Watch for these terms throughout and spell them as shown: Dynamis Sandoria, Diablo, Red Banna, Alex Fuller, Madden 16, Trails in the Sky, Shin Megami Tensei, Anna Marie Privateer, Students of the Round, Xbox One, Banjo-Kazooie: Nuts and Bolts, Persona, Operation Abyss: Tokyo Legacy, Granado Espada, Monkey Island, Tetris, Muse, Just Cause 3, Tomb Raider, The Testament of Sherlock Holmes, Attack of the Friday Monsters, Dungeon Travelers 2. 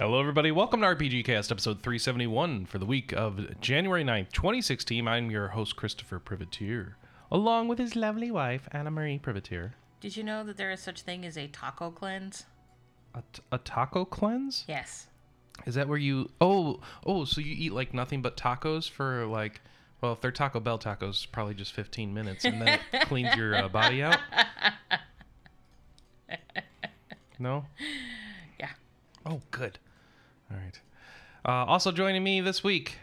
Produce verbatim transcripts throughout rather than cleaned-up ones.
Hello, everybody. Welcome to R P G Cast, episode three seventy-one for the week of January ninth, twenty sixteen. I'm your host, Christopher Privateer, along with his lovely wife, Anna Marie Privateer. Did you know that there is such thing as a taco cleanse? A, t- a taco cleanse? Yes. Is that where you... Oh, oh, so you eat, like, nothing but tacos for, like... Well, if they're Taco Bell tacos, probably just fifteen minutes, and then it cleans your uh, body out? No? Yeah. Oh, good. All right. Uh, also joining me this week,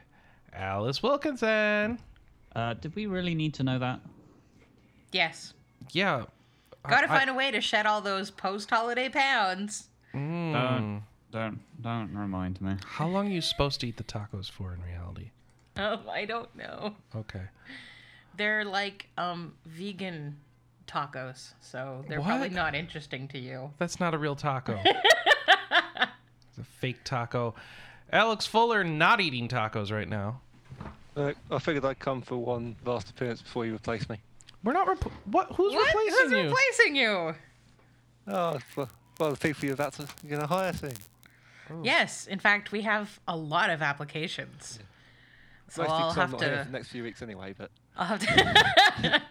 Alice Wilkinson. Uh, did we really need to know that? Yes. Yeah. Gotta I, find I, a way to shed all those post-holiday pounds. Mm. Don't, don't, don't remind me. How long are you supposed to eat the tacos for in reality? Oh, I don't know. Okay. They're like um, vegan tacos, so they're what? Probably not interesting to you. That's not a real taco. It's a fake taco. Alex Fuller not eating tacos right now. Uh, I figured I'd come for one last appearance before you replace me. We're not rep- what? Who's what? replacing Who's you? Who's replacing you? Oh, well, well the people you're about to you're gonna hire soon. Oh. Yes, in fact, we have a lot of applications. Yeah. So Mostly I'll have I'm not to. Here for the next few weeks anyway, but. I'll have to.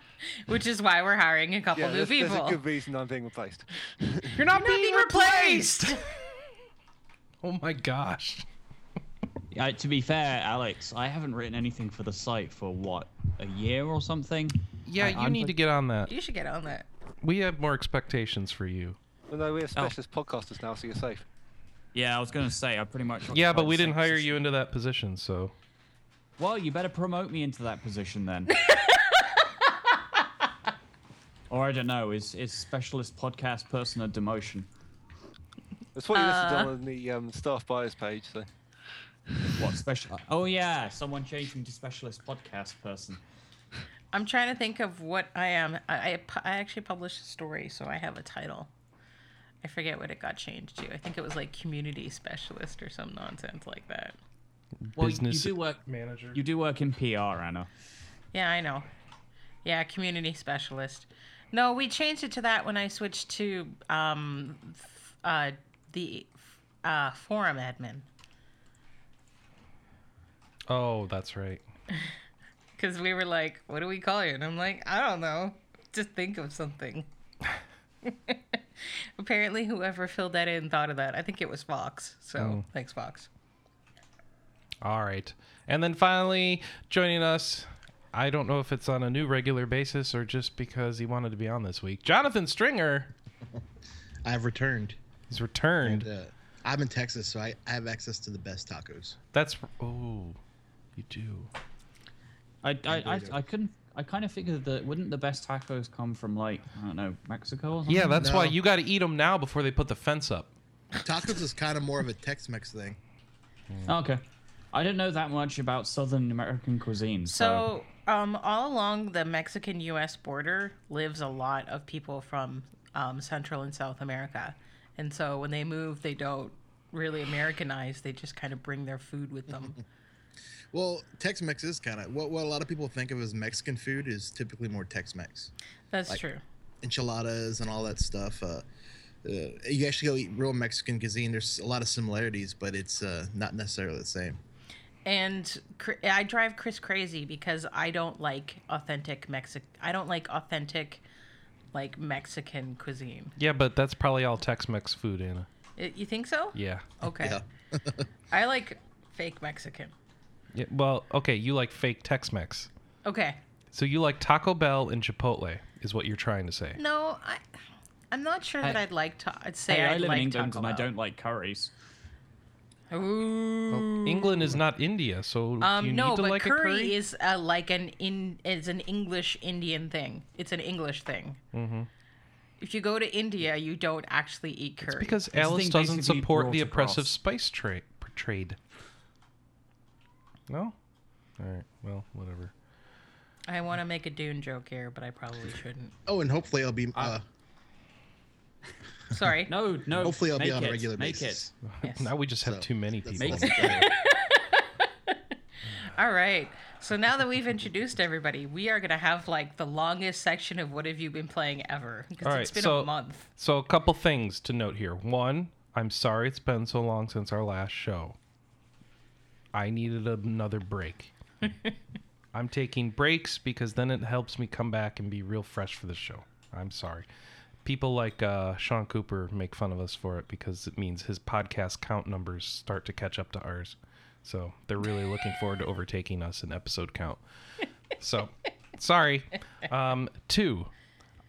Which is why we're hiring a couple yeah, new there's, people. There's a good reason I'm being replaced. You're not, You're not being, being replaced. replaced. Oh my gosh. Yeah, to be fair, Alex, I haven't written anything for the site for what a year or something. Yeah, I, you I'm need like... to get on that. You should get on that. We have more expectations for you. Well, no, we have specialist oh. podcasters now, so you're safe. Yeah, I was going to say I pretty much. Yeah, but we didn't hire you into that position, so. Well, you better promote me into that position then. Or I don't know, is is specialist podcast person a demotion? That's what you uh, listed on the um, staff bios page, so. What special? Oh yeah, someone changed me to specialist podcast person. I'm trying to think of what I am. I, I, I actually published a story, so I have a title. I forget what it got changed to. I think it was like community specialist or some nonsense like that. Well, business you do work manager. You do work in P R, Anna. Yeah, I know. Yeah, community specialist. No, we changed it to that when I switched to um, f- uh, the uh, forum admin. Oh, that's right. Because we were like, "What do we call you?" And I'm like, "I don't know. Just think of something." Apparently, whoever filled that in thought of that. I think it was Fox. So oh. thanks, Fox. All right. And then finally joining us, I don't know if it's on a new regular basis or just because he wanted to be on this week, Jonathan Stringer. I've returned. He's returned. And, uh, I'm in Texas, so I, I have access to the best tacos. That's... Oh, you do. I I, I, I couldn't... I kind of figured that wouldn't the best tacos come from, like, I don't know, Mexico or something? Yeah, that's no. why you got to eat them now before they put the fence up. Tacos is kind of more of a Tex-Mex thing. Mm. Oh, okay. I don't know that much about Southern American cuisine. So, so um, all along the Mexican U S border lives a lot of people from um, Central and South America. And so when they move, they don't really Americanize. They just kind of bring their food with them. Well, Tex-Mex is kind of... What, what a lot of people think of as Mexican food is typically more Tex-Mex. That's like true. Enchiladas and all that stuff. Uh, uh, you actually go eat real Mexican cuisine. There's a lot of similarities, but it's uh, not necessarily the same. And I drive Chris crazy because I don't like authentic Mexic. I don't like authentic, like Mexican cuisine. Yeah, but that's probably all Tex-Mex food, Anna. It, you think so? Yeah. Okay. Yeah. I like fake Mexican. Yeah. Well, okay. You like fake Tex-Mex. Okay. So you like Taco Bell and Chipotle is what you're trying to say? No, I. I'm not sure I, that I'd like to. I'd say hey, I'd I live like in England Taco and Bell. I don't like curries. Ooh. Well, England is not India, so um, you need no, to like curry a curry. Is uh, like an in is an English Indian thing. It's an English thing. Mm-hmm. If you go to India, you don't actually eat curry. It's because it's Alice doesn't support the oppressive across. spice tra- trade. No? All right. Well, whatever. I want to make a Dune joke here, but I probably shouldn't. Oh, and hopefully I'll be. Uh... Sorry. No, no. Hopefully I'll Make be on it. a regular Make basis. It. Yes. Now we just have so, too many people. All right. So now that we've introduced everybody, we are going to have like the longest section of what have you been playing ever. Because right, it's been so, a month. So a couple things to note here. One, I'm sorry it's been so long since our last show. I needed another break. I'm taking breaks because then it helps me come back and be real fresh for the show. I'm sorry. People like uh, Sean Cooper make fun of us for it because it means his podcast count numbers start to catch up to ours. So they're really looking forward to overtaking us in episode count. So, sorry. Um, two,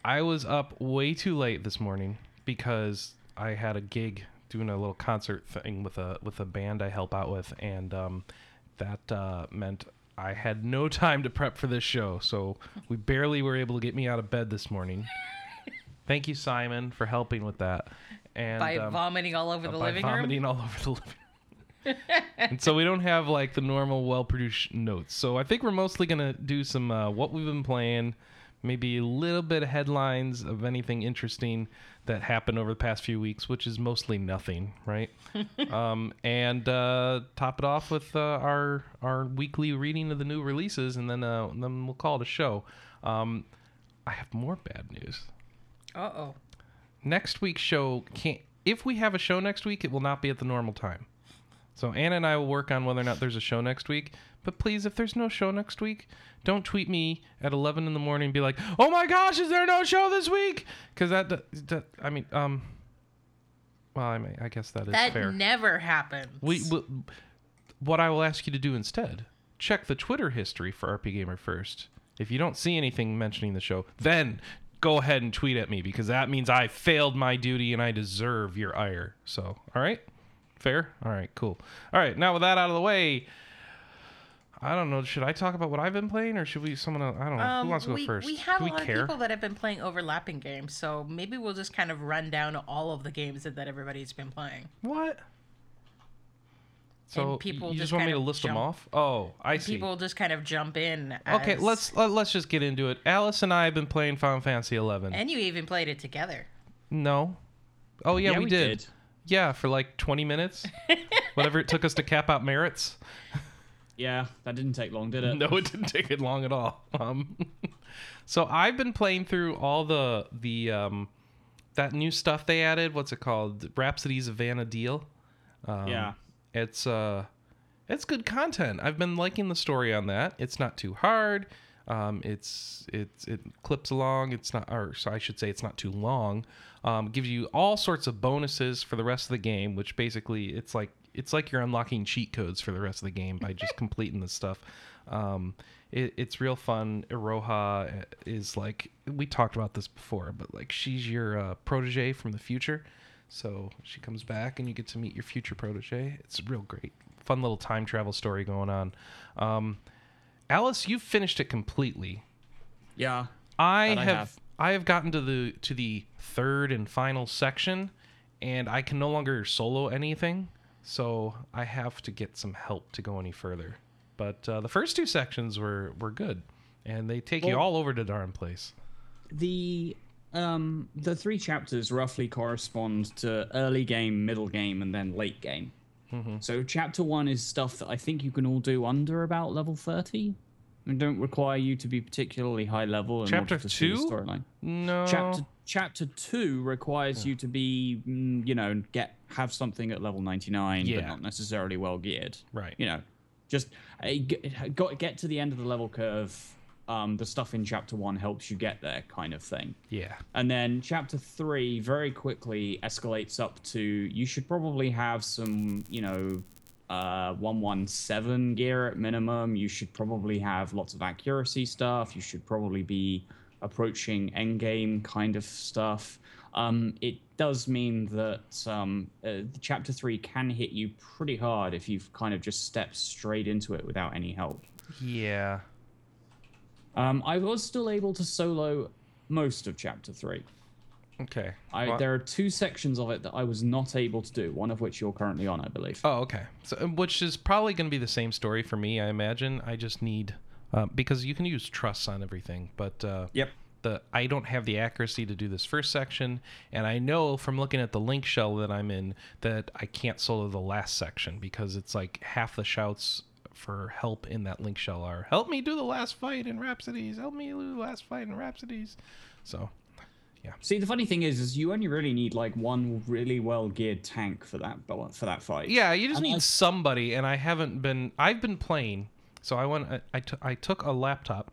I was up way too late this morning because I had a gig doing a little concert thing with a with a band I help out with, and um, that uh, meant I had no time to prep for this show. So we barely were able to get me out of bed this morning. Thank you, Simon, for helping with that. And by um, vomiting all over uh, the by living vomiting room. Vomiting all over the living room. And so we don't have like the normal well-produced notes. So I think we're mostly going to do some uh, what we've been playing, maybe a little bit of headlines of anything interesting that happened over the past few weeks, which is mostly nothing, right? um, and uh, top it off with uh, our our weekly reading of the new releases, and then uh, and then we'll call it a show. Um, I have more bad news. Uh-oh. Next week's show, can't. If we have a show next week, it will not be at the normal time. So Anna and I will work on whether or not there's a show next week. But please, if there's no show next week, don't tweet me at eleven in the morning and be like, "Oh my gosh, is there no show this week?" Because that, that, I mean, um, well, I mean, I guess that is that fair. That never happens. We, we, what I will ask you to do instead, check the Twitter history for R P Gamer first. If you don't see anything mentioning the show, then go ahead and tweet at me because that means I failed my duty and I deserve your ire. So, all right. Fair? All right, cool. All right, now with that out of the way, I don't know. Should I talk about what I've been playing, or should we? Someone else? I don't know. Um, Who wants to we, go first? We have Do a we lot care? of people that have been playing overlapping games, so maybe we'll just kind of run down all of the games that, that everybody's been playing. What? So and people you just, just want me to list jump. them off? Oh, I and see. People just kind of jump in. As... Okay, let's let, let's just get into it. Alice and I have been playing Final Fantasy eleven, and you even played it together. No. Oh yeah, yeah we, we did. did. Yeah, for like twenty minutes. Whatever it took us to cap out merits. Yeah, that didn't take long, did it? No, it didn't take it long at all. Um, so I've been playing through all the the um, that new stuff they added. What's it called? Rhapsodies of Vana'diel. Um, yeah. It's, uh, it's good content. I've been liking the story on that. It's not too hard. Um, it's it's it clips along. It's not, or so I should say, it's not too long. Um, gives you all sorts of bonuses for the rest of the game, which basically it's like it's like you're unlocking cheat codes for the rest of the game by just completing this stuff. Um, it, it's real fun. Iroha is like, we talked about this before, but like she's your uh, protege from the future, so she comes back and you get to meet your future protege. It's real great, fun little time travel story going on. Um, Alice, you've finished it completely. Yeah. I have, I have I have gotten to the to the third and final section, and I can no longer solo anything, so I have to get some help to go any further. But uh, the first two sections were, were good, and they take well, you all over to darn place. The um the three chapters roughly correspond to early game, middle game, and then late game. Mm-hmm. So chapter one is stuff that I think you can all do under about level thirty, and don't require you to be particularly high level. In chapter order to two, see the storyline. No. Chapter chapter two requires yeah. you to be, you know, get have something at level ninety-nine, yeah. but not necessarily well geared. Right. You know, just uh, got get to the end of the level curve. Um, the stuff in chapter one helps you get there, kind of thing. Yeah. And then chapter three very quickly escalates up to, you should probably have some, you know, uh, one seventeen gear at minimum. You should probably have lots of accuracy stuff. You should probably be approaching endgame kind of stuff. Um, it does mean that um, uh, chapter three can hit you pretty hard if you've kind of just stepped straight into it without any help. Yeah. Um, I was still able to solo most of chapter three. Okay. I, there are two sections of it that I was not able to do, one of which you're currently on, I believe. Oh, okay. So, which is probably going to be the same story for me, I imagine. I just need... Uh, because you can use trusts on everything, but uh, yep. the I don't have the accuracy to do this first section, and I know from looking at the link shell that I'm in that I can't solo the last section because it's like half the shouts... for help in that link shell are help me do the last fight in Rhapsodies help me do the last fight in Rhapsodies so yeah. See, the funny thing is, is you only really need like one really well geared tank for that for that fight. Yeah, you just and need I... somebody. And I haven't been. I've been playing. So I went. I, t- I took a laptop.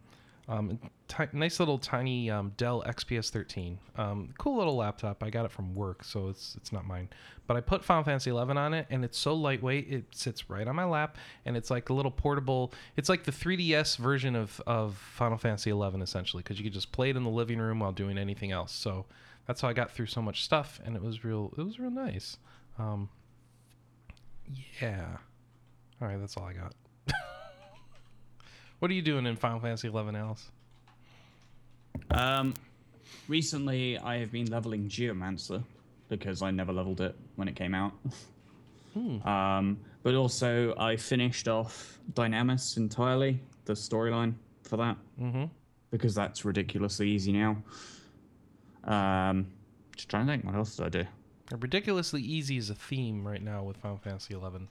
Um, t- nice little tiny um, Dell X P S thirteen. Um, cool little laptop. I got it from work, so it's it's not mine. But I put Final Fantasy eleven on it, and it's so lightweight. It sits right on my lap, and it's like a little portable. It's like the three D S version of, of Final Fantasy eleven, essentially, because you could just play it in the living room while doing anything else. So that's how I got through so much stuff, and it was real. It was real nice. Um, yeah. All right, that's all I got. What are you doing in Final Fantasy eleven, Alice? Um, recently, I have been leveling Geomancer because I never leveled it when it came out. Hmm. Um, but also, I finished off Dynamis entirely, the storyline for that, mm-hmm. because that's ridiculously easy now. Um, just trying to think, what else did I do? Ridiculously easy is a theme right now with Final Fantasy eleven.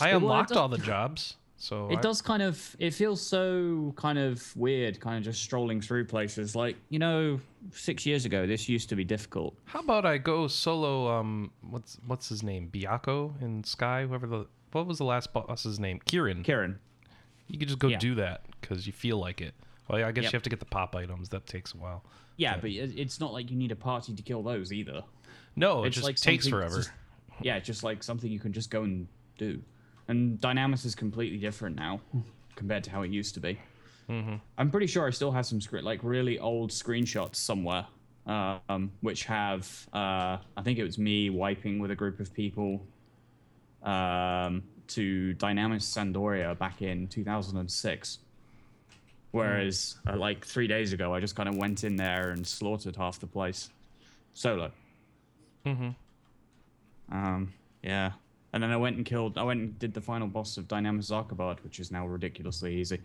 I unlocked well, I all the jobs. So it I, does kind of, it feels so kind of weird, kind of just strolling through places. Like, you know, six years ago, this used to be difficult. How about I go solo, um, what's what's his name? Byakuya in Sky? Whoever the, what was the last boss's name? Kieran. Kieran. You could just go yeah. do that because you feel like it. Well, I guess yep. you have to get the pop items. That takes a while. Yeah, but, but it's not like you need a party to kill those either. No, it it's just like takes forever. Just, yeah, just like something you can just go and do. And Dynamis is completely different now compared to how it used to be. Mm-hmm. I'm pretty sure I still have some script, like really old screenshots somewhere, uh, um, which have, uh, I think it was me wiping with a group of people um, to Dynamis Sandoria back in two thousand six. Whereas mm. uh, like three days ago, I just kind of went in there and slaughtered half the place solo. Mm-hmm. Um, yeah. And then I went and killed, I went and did the final boss of Dynamis Archibald, which is now ridiculously easy.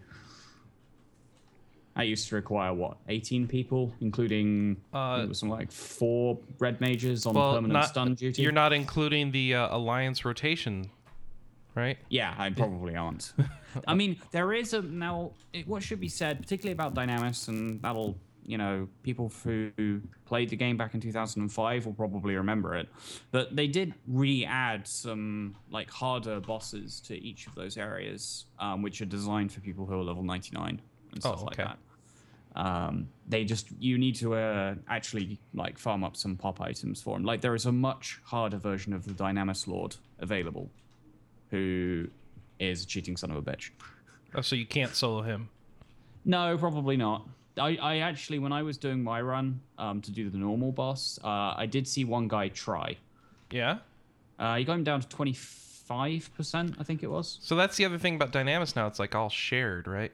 That used to require, what, eighteen people, including uh, it was some, like four red mages on well, permanent not, stun duty? You're not including the uh, Alliance rotation, right? Yeah, I probably aren't. I mean, there is a, now, it, what should be said, particularly about Dynamis, and that'll, you know, people who played the game back in two thousand five will probably remember it. But they did re-add some, like, harder bosses to each of those areas, um, which are designed for people who are level ninety-nine and stuff oh, okay. like that. Um, they just, you need to uh, actually, like, farm up some pop items for them. Like, there is a much harder version of the Dynamis Lord available, who is a cheating son of a bitch. Oh, so you can't solo him? No, probably not. I, I actually, when I was doing my run um, to do the normal boss, uh, I did see one guy try. Yeah? Uh, you got him down to twenty-five percent, I think it was. So that's the other thing about Dynamis now. It's like all shared, right?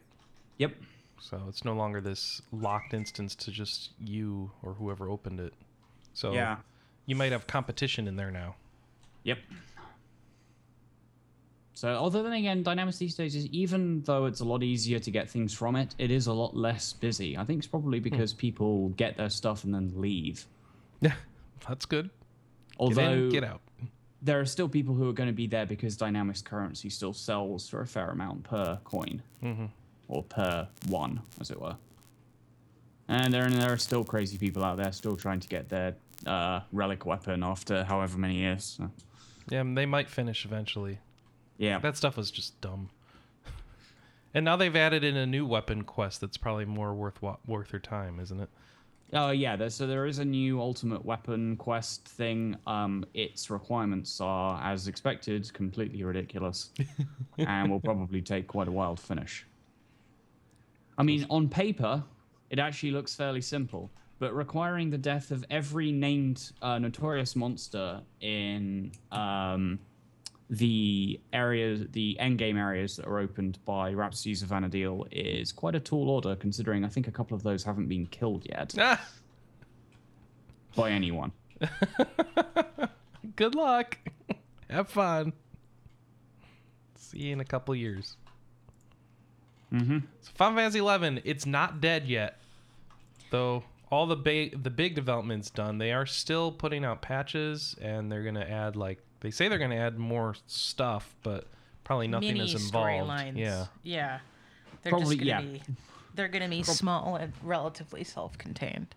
Yep. So it's no longer this locked instance to just you or whoever opened it. So yeah. You might have competition in there now. Yep. So, other than, again, Dynamis these days is, even though it's a lot easier to get things from it, it is a lot less busy. I think it's probably because hmm. people get their stuff and then leave. Yeah, that's good. Although, get in, get out. There are still people who are going to be there because Dynamis currency still sells for a fair amount per coin. Mm-hmm. Or per one, as it were. And there, and there are still crazy people out there still trying to get their uh, relic weapon after however many years. So. Yeah, and they might finish eventually. Yeah, that stuff was just dumb. And now they've added in a new weapon quest that's probably more worth worth your time, isn't it? Oh yeah, there, so there is a new ultimate weapon quest thing. Um, its requirements are, as expected, completely ridiculous, and will probably take quite a while to finish. I mean, on paper, it actually looks fairly simple, but requiring the death of every named uh, notorious monster in. Um, The areas, the endgame areas that are opened by Rhapsodies of Vana'diel is quite a tall order, considering I think a couple of those haven't been killed yet ah. by anyone. Good luck. Have fun. See you in a couple years. Mm-hmm. So Final Fantasy eleven, it's not dead yet, though. All the big the big development's done. They are still putting out patches, and they're gonna add like. They say they're going to add more stuff, but probably nothing Mini is involved. Storylines. Yeah, yeah, they're probably, just going to yeah. be they're going to be small and relatively self-contained.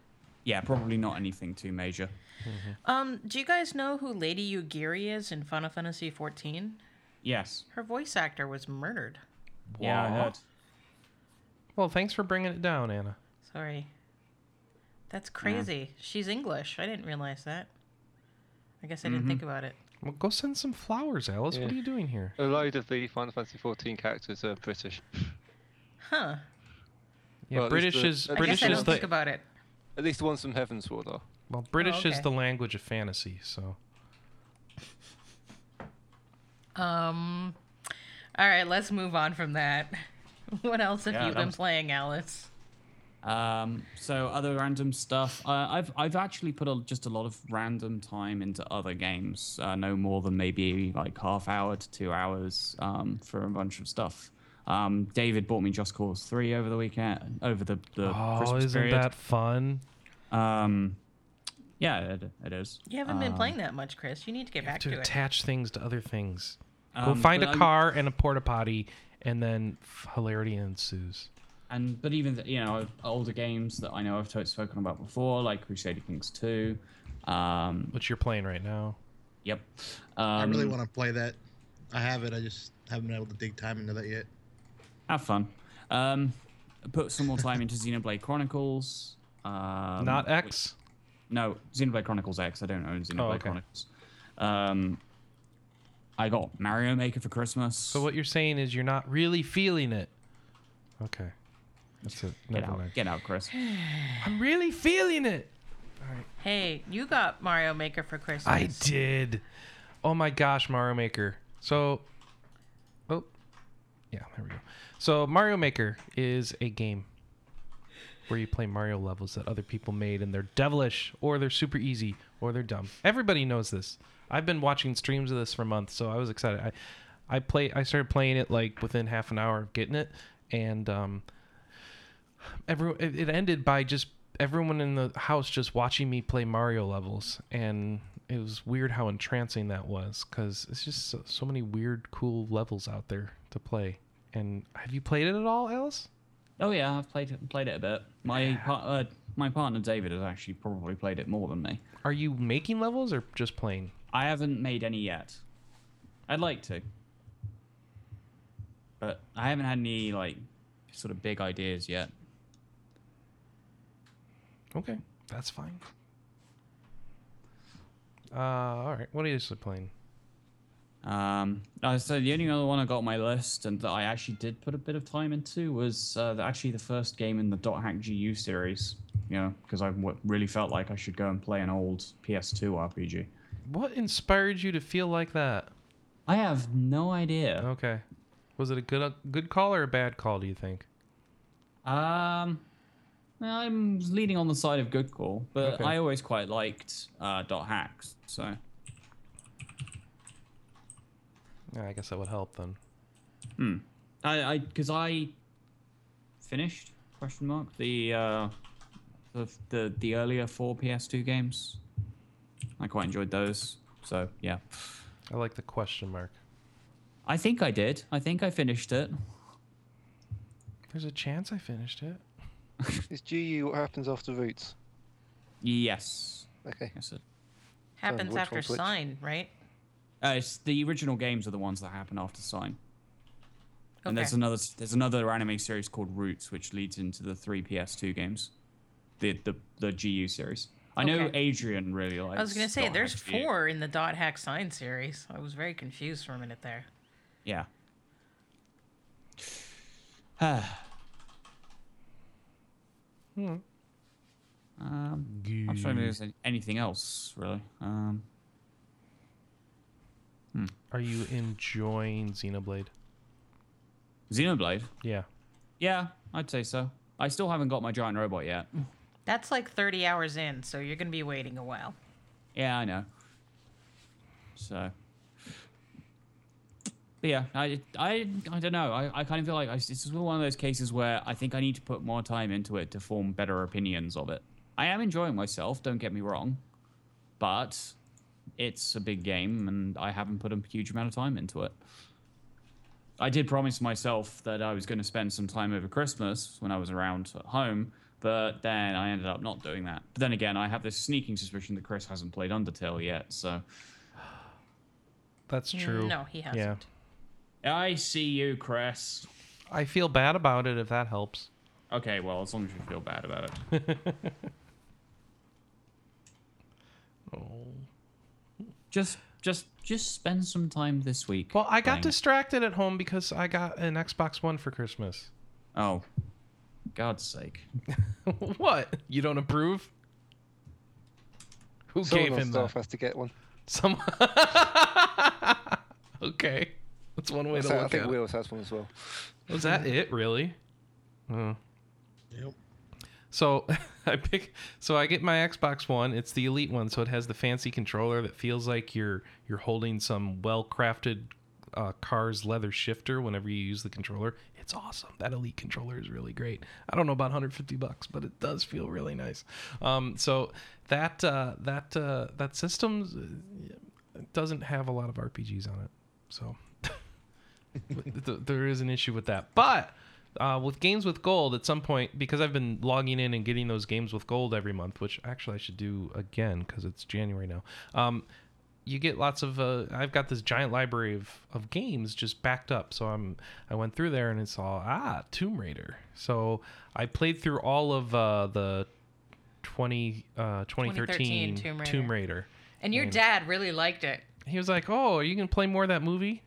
yeah, probably not anything too major. Mm-hmm. Um, do you guys know who Lady Yugiri is in Final Fantasy fourteen? Yes. Her voice actor was murdered. What? Yeah, I heard. Well, thanks for bringing it down, Anna. Sorry. That's crazy. Yeah. She's English. I didn't realize that. I guess I didn't mm-hmm. think about it. Well, go send some flowers, Alice. Yeah. What are you doing here? A load of the Final Fantasy fourteen characters are British. Huh. Yeah, well, British the, is... I British guess I don't is think the, about it. At least the ones from Heavensward are. Well, British oh, okay. is the language of fantasy, so... Um, all right, let's move on from that. What else have yeah, you been was... playing, Alice? Um, so other random stuff. Uh, I've I've actually put a, just a lot of random time into other games. Uh, no more than maybe like half hour to two hours um, for a bunch of stuff. Um, David bought me Just Cause three over the weekend, over the, the oh, Christmas isn't period. That fun? Um, yeah, it, it is. You haven't uh, been playing that much, Chris. You need to get back to, to it. Attach things to other things. We'll um, find a car I'm... and a porta potty, and then hilarity ensues. And but even the, you know older games that I know I've totally spoken about before, like Crusader Kings two, um, which you're playing right now. Yep. Um, I really want to play that. I have it. I just haven't been able to dig time into that yet. Have fun. Um, put some more time into Xenoblade Chronicles. Um, Not X. Which, no, Xenoblade Chronicles X. I don't own Xenoblade oh, okay. Chronicles. Um, I got Mario Maker for Christmas. So what you're saying is you're not really feeling it. Okay. That's it. Get out. Get out, Chris. I'm really feeling it. All right. Hey, you got Mario Maker for Christmas. I did. Oh my gosh, Mario Maker. So, oh, yeah, there we go. So Mario Maker is a game where you play Mario levels that other people made, and they're devilish, or they're super easy, or they're dumb. Everybody knows this. I've been watching streams of this for months, so I was excited. I, I play. I started playing it like within half an hour of getting it, and um, every it ended by just everyone in the house just watching me play Mario levels, and it was weird how entrancing that was, because it's just so, so many weird, cool levels out there to play. And have you played it at all, Alice? Oh yeah, I've played it, played it a bit. My yeah. uh, my partner David has actually probably played it more than me. Are you making levels or just playing? I haven't made any yet. I'd like to, but I haven't had any like sort of big ideas yet. Okay, that's fine. Uh, all right. What are you still playing? Um, so the only other one I got on my list and that I actually did put a bit of time into was uh, actually the first game in the .hackgu series. You know, because I really felt like I should go and play an old P S two R P G. What inspired you to feel like that? I have no idea. Okay. Was it a good a good call or a bad call, do you think? Um, I'm leaning on the side of good call, but okay. I always quite liked uh, .hacks, so... I guess that would help then. Hmm. I because I, I finished question mark the uh the, the the earlier four P S two games. I quite enjoyed those. So yeah. I like the question mark. I think I did. I think I finished it. There's a chance I finished it. Is G U what happens after Roots? Yes. Okay. Yes, it happens so, after Sign, right? Uh, it's the original games are the ones that happen after Sign. Okay. And there's another there's another anime series called Roots, which leads into the three P S two games, the the, the G U series. I okay. know Adrian really likes. I was gonna say there's Hack four G U. In the Dot Hack Sign series. I was very confused for a minute there. Yeah. hmm. Um, G- I'm trying to do anything else really. Um. Are you enjoying Xenoblade? Xenoblade? Yeah. Yeah, I'd say so. I still haven't got my giant robot yet. That's like thirty hours in, so you're going to be waiting a while. Yeah, I know. So. But yeah, I, I, I don't know. I, I kind of feel like I, this is one of those cases where I think I need to put more time into it to form better opinions of it. I am enjoying myself, don't get me wrong. But... it's a big game, and I haven't put a huge amount of time into it. I did promise myself that I was going to spend some time over Christmas when I was around at home But then I ended up not doing that. But then again, I have this sneaking suspicion that Chris hasn't played Undertale yet, so... That's true. No, he hasn't. Yeah. I see you, Chris. I feel bad about it, if that helps. Okay, well, as long as you feel bad about it. Oh. Just, just, just spend some time this week. Well, I got distracted at home because I got an Xbox One for Christmas. Oh. God's sake. What? You don't approve? Who Someone gave him that? Has to get one. Some... Okay. That's one way That's to that, look at it. I think Wheels has one as well. Was that it, really? Oh. Yep. So I pick. So I get my Xbox One. It's the Elite one, so it has the fancy controller that feels like you're you're holding some well-crafted uh, car's leather shifter whenever you use the controller. It's awesome. That Elite controller is really great. I don't know about one hundred fifty bucks, but it does feel really nice. Um, so that uh, that uh, that system doesn't have a lot of R P Gs on it. So there is an issue with that, but. Uh, with Games with Gold, at some point, because I've been logging in and getting those Games with Gold every month, which actually I should do again because it's January now, um, you get lots of... Uh, I've got this giant library of, of games just backed up, so I'm I went through there and it's all, ah, Tomb Raider. So I played through all of uh, the twenty, uh, twenty thirteen, twenty thirteen Tomb Raider. Tomb Raider. And your and dad really liked it. He was like, oh, are you going to play more of that movie?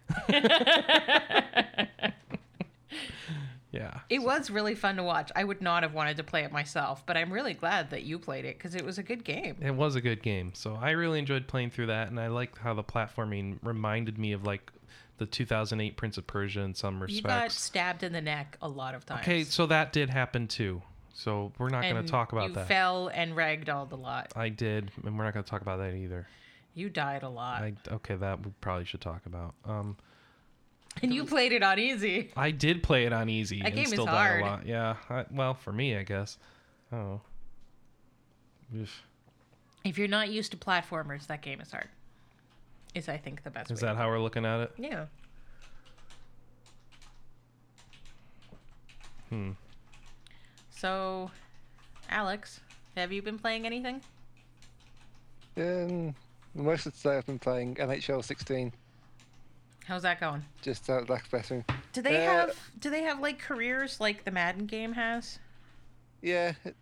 Yeah. It was really fun to watch. I would not have wanted to play it myself, but I'm really glad that you played it because it was a good game. It was a good game. So I really enjoyed playing through that, and I liked how the platforming reminded me of like the two thousand eight Prince of Persia in some respects. You got stabbed in the neck a lot of times. Okay, so that did happen too. So we're not going to talk about you that. You fell and ragdolled a lot. I did, and we're not going to talk about that either. You died a lot. I, okay, that we probably should talk about. Um And you played it on easy. I did play it on easy. That game and still is hard. A lot. Yeah. I, well, for me, I guess. Oh. Oof. If you're not used to platformers, that game is hard. Is, I think, the best. Is way that how we're looking at it? Yeah. Hmm. So, Alex, have you been playing anything? Um, most of the day I've been playing N H L sixteen. How's that going? Just uh, lack better. Do they uh, have do they have like careers like the Madden game has? Yeah, it,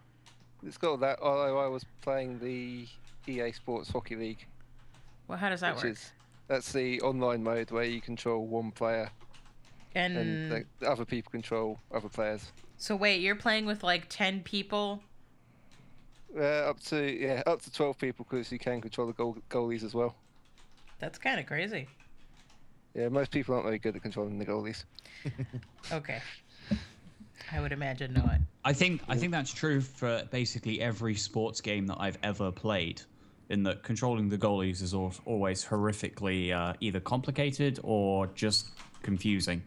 it's got that. Although I was playing the E A Sports Hockey League. Well, how does that work? Is, that's the online mode where you control one player, and, and like, other people control other players. So wait, you're playing with like ten people? Uh, up to yeah, up to twelve people because you can control the goal, goalies as well. That's kind of crazy. Yeah, most people aren't very good at controlling the goalies. Okay. I would imagine not. I think I think that's true for basically every sports game that I've ever played, in that controlling the goalies is always horrifically uh, either complicated or just confusing.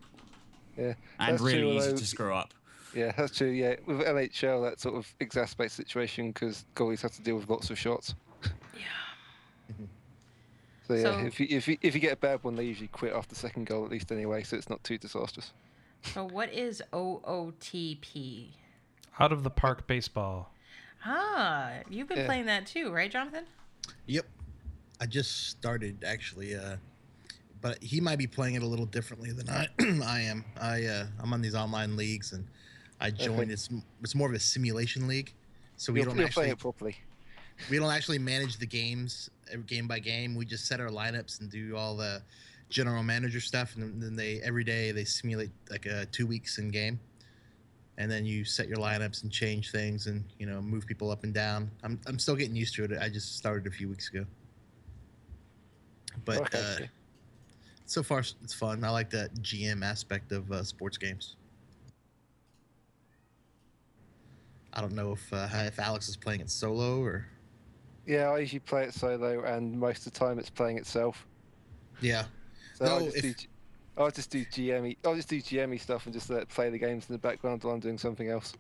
Yeah. And really easy to screw up. Yeah, that's true. Yeah, with N H L, that sort of exacerbates the situation because goalies have to deal with lots of shots. Yeah. So, yeah, so, if, you, if, you, if you get a bad one, they usually quit after the second goal at least anyway, so it's not too disastrous. So what is O O T P? Out of the park baseball. Ah, you've been yeah. playing that too, right, Jonathan? Yep. I just started, actually. Uh, but he might be playing it a little differently than I I am. I, uh, I'm on these online leagues, and I joined. Okay. It's, it's more of a simulation league. So we you'll, don't you'll actually play it properly. We don't actually manage the games game by game. We just set our lineups and do all the general manager stuff, and then they every day they simulate like a two weeks in game, and then you set your lineups and change things and you know move people up and down. I'm I'm still getting used to it. I just started a few weeks ago, but okay. uh, so far it's fun. I like that G M aspect of uh, sports games. I don't know if uh, if Alex is playing it solo or. Yeah, I usually play it solo, and most of the time it's playing itself. Yeah. So no, I'll, just if... do, I'll just do G M E. I'll just do G M E stuff and just let it play the games in the background while I'm doing something else.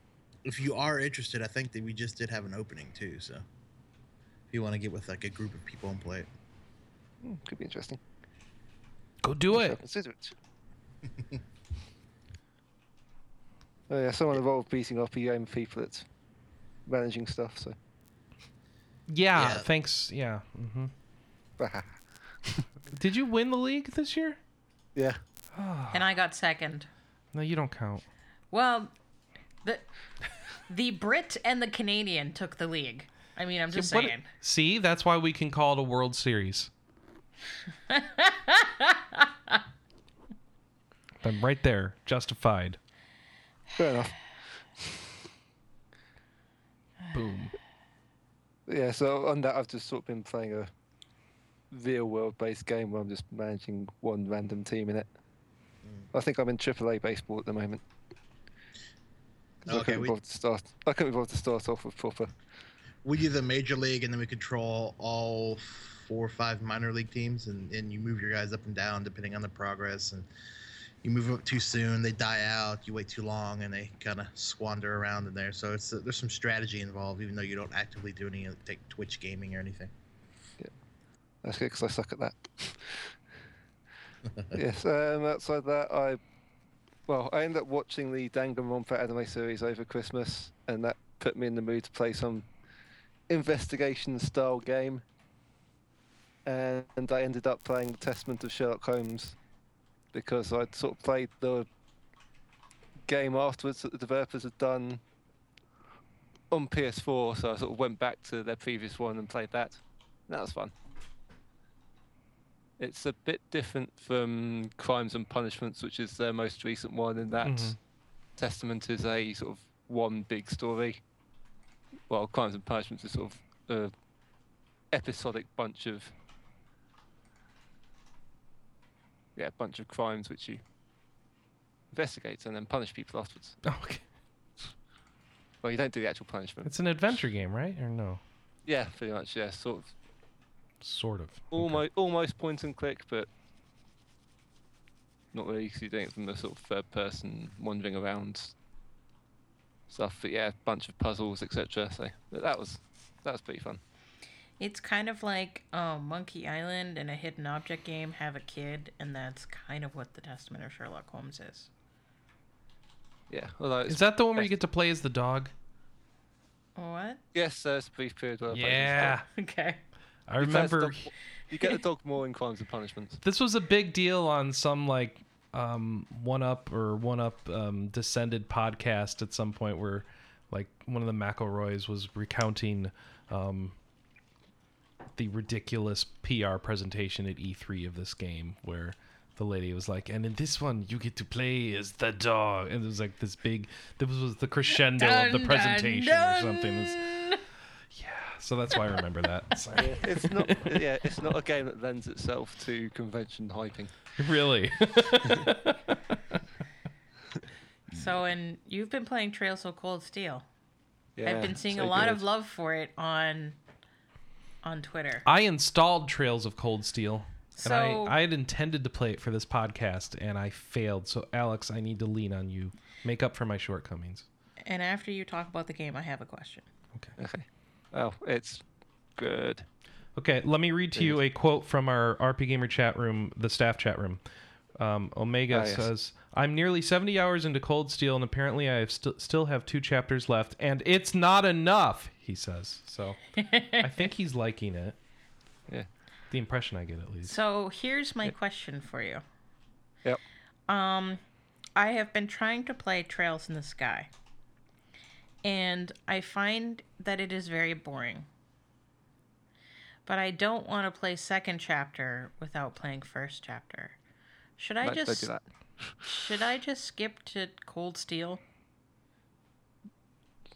If you are interested, I think that we just did have an opening too. So, if you want to get with like a group of people and play it, mm, could be interesting. Go do I'll it. Consider it. Oh yeah, someone involved beating up a game of people that managing stuff. So. Yeah, yeah. Thanks. Yeah. Mm-hmm. Did you win the league this year? Yeah. Oh. And I got second. No, you don't count. Well, the the Brit and the Canadian took the league. I mean, I'm just yeah, saying. It, see, that's why we can call it a World Series. I'm right there, justified. Fair enough. Boom. Yeah, so on that, I've just sort of been playing a real world-based game where I'm just managing one random team in it. Mm. I think I'm in triple A baseball at the moment. Okay, I couldn't be bothered to start. I couldn't be bothered to start off with proper. We do the major league, and then we control all four or five minor league teams, and, and you move your guys up and down depending on the progress. And you move up too soon, they die out. You wait too long, and they kind of squander around in there. So it's uh, there's some strategy involved, even though you don't actively do any like Twitch gaming or anything. Yeah, that's good because I suck at that. Yes. Um, outside that, I well, I ended up watching the Danganronpa anime series over Christmas, and that put me in the mood to play some investigation-style game. And I ended up playing The Testament of Sherlock Holmes, because I'd sort of played the game afterwards that the developers had done on P S four, so I sort of went back to their previous one and played that. And that was fun. It's a bit different from Crimes and Punishments, which is their most recent one, in that mm-hmm. Testament is a sort of one big story, while Crimes and Punishments is sort of a episodic bunch of Yeah, a bunch of crimes which you investigate and then punish people afterwards. Oh, okay. Well, you don't do the actual punishment. It's an adventure game, right? Or no? Yeah, pretty much, yeah. Sort of. Sort of. Almost, okay. almost point and click, but not really, because you're doing it from the sort of third person, wandering around stuff. But yeah, a bunch of puzzles, et cetera. So but that was that was pretty fun. It's kind of like oh, Monkey Island and a hidden object game have a kid, and that's kind of what The Testament of Sherlock Holmes is. Yeah. It's is that the one where you get to play as the dog? What? Yes, there's a brief period where I yeah. played as the dog. Okay. I you remember. Dog, you get the dog more in Crimes and Punishments. This was a big deal on some like um, One Up or One Up um, Descended podcast at some point where like one of the McElroys was recounting... Um, the ridiculous P R presentation at E three of this game where the lady was like, and in this one you get to play as the dog, and it was like this big, this was the crescendo dun, of the presentation dun, or something. It was, yeah, so that's why I remember that. So. Yeah, it's not, yeah, it's not a game that lends itself to convention hyping. Really. So, and you've been playing Trails of Cold Steel. Yeah, I've been seeing so a lot good. of love for it on. On Twitter. I installed Trails of Cold Steel, so, and I, I had intended to play it for this podcast, and I failed. So, Alex, I need to lean on you. Make up for my shortcomings. And after you talk about the game, I have a question. Okay. Okay. Oh, it's good. Okay, let me read to you a quote from our R P Gamer chat room, the staff chat room. Um, Omega oh, yes. says, I'm nearly seventy hours into Cold Steel, and apparently I have st- still have two chapters left, and it's not enough, he says. So I think he's liking it. Yeah. The impression I get, at least. So here's my yeah. question for you. Yep. Um, I have been trying to play Trails in the Sky, and I find that it is very boring. But I don't want to play second chapter without playing first chapter. Should I Let's just should I just skip to Cold Steel?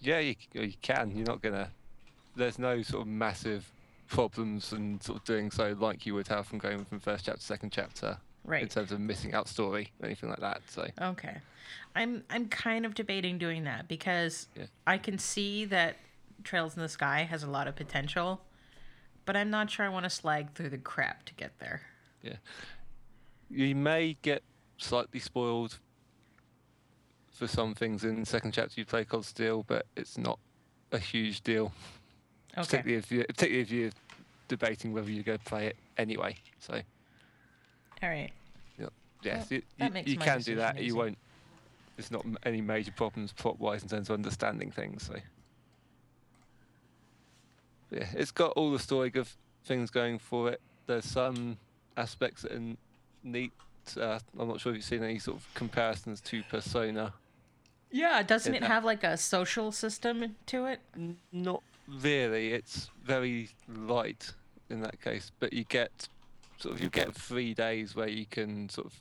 Yeah, you, you can. You're not gonna. There's no sort of massive problems in sort of doing so, like you would have from going from first chapter to second chapter, right? In terms of missing out story, anything like that. So okay, I'm I'm kind of debating doing that because yeah. I can see that Trails in the Sky has a lot of potential, but I'm not sure I want to slag through the crap to get there. Yeah. You may get slightly spoiled for some things in the second chapter you play Cold Steel, but it's not a huge deal. Okay. Particularly if you're, particularly if you're debating whether you're going to play it anyway. So. All right. Yeah. Yes, well, you, that makes you, you can do that. Easy. You won't. There's not any major problems plot-wise in terms of understanding things. So. yeah, it's got all the story of things going for it. There's some aspects that are neat. Uh, I'm not sure if you've seen any sort of comparisons to Persona. Yeah, doesn't it that. have like a social system to it? Not really. It's very light in that case, but you get sort of you get three days where you can sort of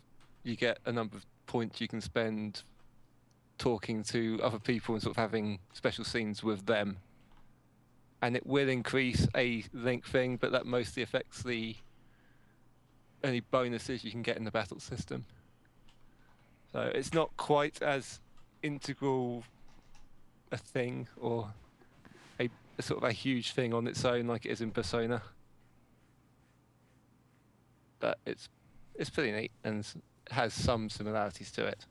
you get a number of points you can spend talking to other people and sort of having special scenes with them. And it will increase a link thing, but that mostly affects the any bonuses you can get in the battle system. So it's not quite as integral a thing or a, a sort of a huge thing on its own like it is in Persona. But it's it's pretty neat and has some similarities to it.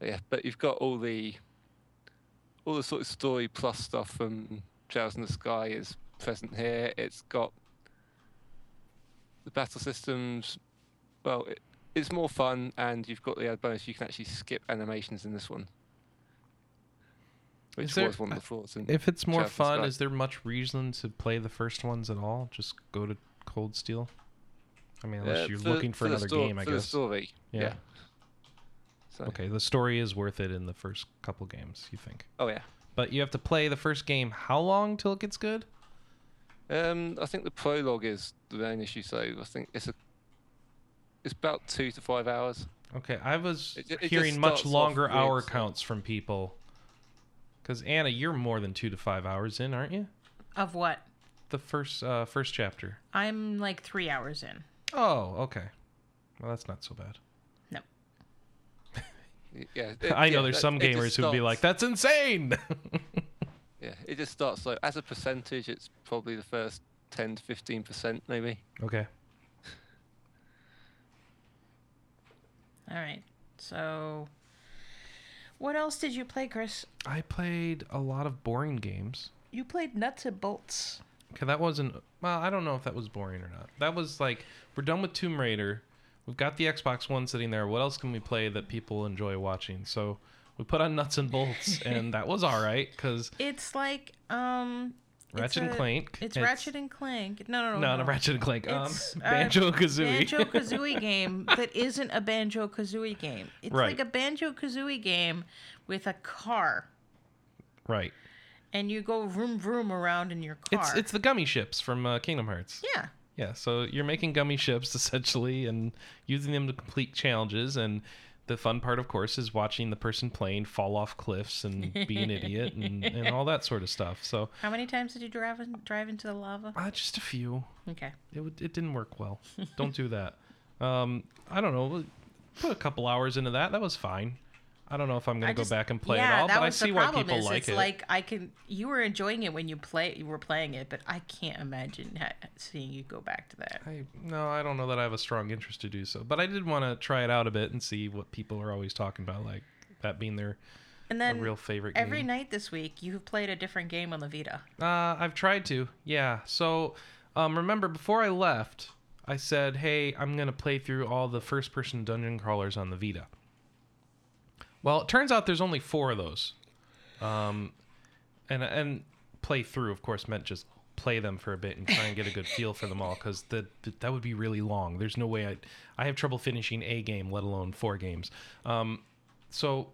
But yeah, but you've got all the all the sort of story plus stuff from Trails in the Sky is present here. It's got the battle systems. Well, it, it's more fun, and you've got the added bonus. You can actually skip animations in this one, which there, was one of the flaws. If it's more Trails fun, is there much reason to play the first ones at all? Just go to Cold Steel. I mean, unless uh, you're for, looking for, for another sto- game, I for guess. The story. Yeah. yeah. So. Okay, the story is worth it in the first couple games, you think? Oh yeah. But you have to play the first game. How long till it gets good? Um, I think the prologue is the main issue. So I think it's a it's about two to five hours. Okay, I was it, it hearing much longer hour weird, counts so. from people. Because Anna, you're more than two to five hours in, aren't you? Of what? The first uh, first chapter. I'm like three hours in. Oh, okay. Well, that's not so bad. No. yeah. It, I know yeah, there's that, some gamers who'd be like, "That's insane." Yeah, it just starts like as a percentage. It's probably the first ten to fifteen percent, maybe. Okay. All right. So, what else did you play, Chris? I played a lot of boring games. You played Nuts and Bolts. Okay, that wasn't. Well, I don't know if that was boring or not. That was like we're done with Tomb Raider. We've got the Xbox One sitting there. What else can we play that people enjoy watching? So. We put on Nuts and Bolts, and that was all right because it's like um, Ratchet a, and Clank. It's, it's Ratchet and Clank. No, no, no, no, no. Ratchet and Clank. It's um, Banjo-Kazooie. Banjo-Kazooie game that isn't a Banjo-Kazooie game. It's right. like a Banjo-Kazooie game with a car. Right. And you go vroom vroom around in your car. It's it's the gummy ships from uh, Kingdom Hearts. Yeah. Yeah. So you're making gummy ships essentially, and using them to complete challenges and. The fun part, of course, is watching the person playing fall off cliffs and be an idiot and, and all that sort of stuff. So, how many times did you drive in, drive into the lava? Uh, just a few. Okay. It it didn't work well. Don't do that. Um, I don't know. Put a couple hours into that. That was fine. I don't know if I'm going to go just, back and play yeah, it all, but I see why people is, like it's it. Like I can. You were enjoying it when you play. You were playing it, but I can't imagine seeing you go back to that. I, no, I don't know that I have a strong interest to do so, but I did want to try it out a bit and see what people are always talking about, like that being their and then, real favorite game. Every night this week, you've played a different game on the Vita. Uh, I've tried to, yeah. So um, remember, before I left, I said, hey, I'm going to play through all the first-person dungeon crawlers on the Vita. Well, it turns out there's only four of those. Um, and and play through, of course, meant just play them for a bit and try and get a good feel for them all, because the, the, that would be really long. There's no way I... I have trouble finishing a game, let alone four games. Um, so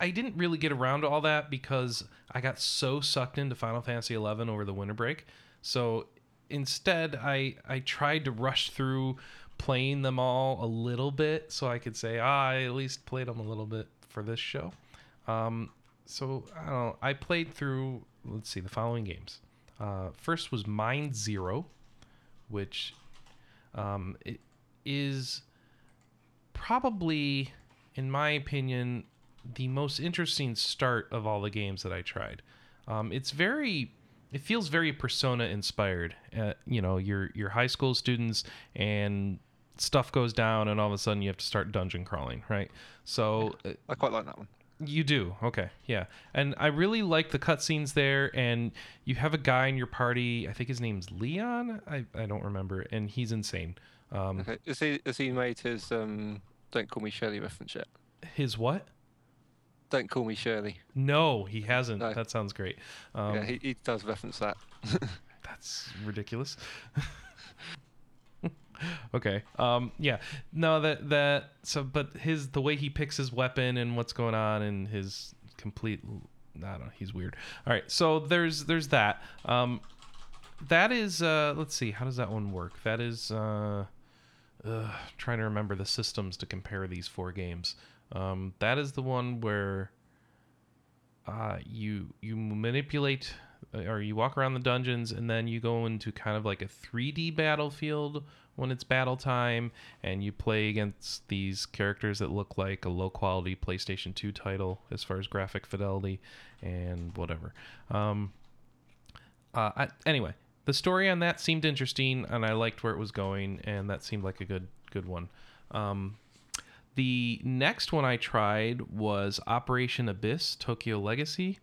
I didn't really get around to all that because I got so sucked into Final Fantasy eleven over the winter break. So instead, I, I tried to rush through... playing them all a little bit so I could say ah, I at least played them a little bit for this show. Um, so I don't know. I played through let's see the following games. Uh, first was Mind Zero, which um, it is probably, in my opinion, the most interesting start of all the games that I tried. Um, it's very It feels very Persona inspired. Uh, you know, you're you're high school students and. Stuff goes down and all of a sudden you have to start dungeon crawling, right? So yeah, I quite like that one. You do? Okay. Yeah. And I really like the cutscenes there, and you have a guy in your party, I think his name's Leon. I, I don't remember, and he's insane. Um okay. Is he is he made his um Don't Call Me Shirley reference yet? His what? Don't Call Me Shirley. No, he hasn't. No. That sounds great. Um, yeah, he, he does reference that. That's ridiculous. Okay. Um, yeah. No, that that. So, but his the way he picks his weapon and what's going on and his complete. I don't know. He's weird. All right. So there's there's that. Um, that is. Uh, let's see. How does that one work? That is. Uh, uh, trying to remember the systems to compare these four games. Um, that is the one where. Uh, you you manipulate. Or you walk around the dungeons and then you go into kind of like a three D battlefield when it's battle time, and you play against these characters that look like a low quality PlayStation two title as far as graphic fidelity and whatever. Um, uh, I, anyway, the story on that seemed interesting and I liked where it was going, and that seemed like a good good one. Um, the next one I tried was Operation Abyss, Tokyo Legacy.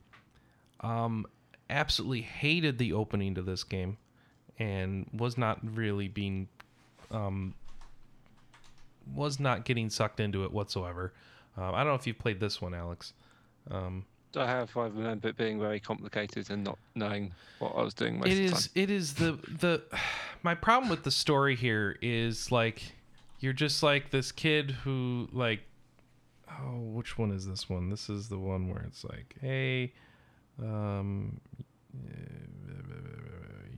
Um, absolutely hated the opening to this game and was not really being um was not getting sucked into it whatsoever. uh, I don't know if you've played this one, Alex. um I have. I remember it being very complicated and not knowing what I was doing most it is of the time. It is the the my problem with the story here is like you're just like this kid who like oh which one is this one this is the one where it's like, hey, Um,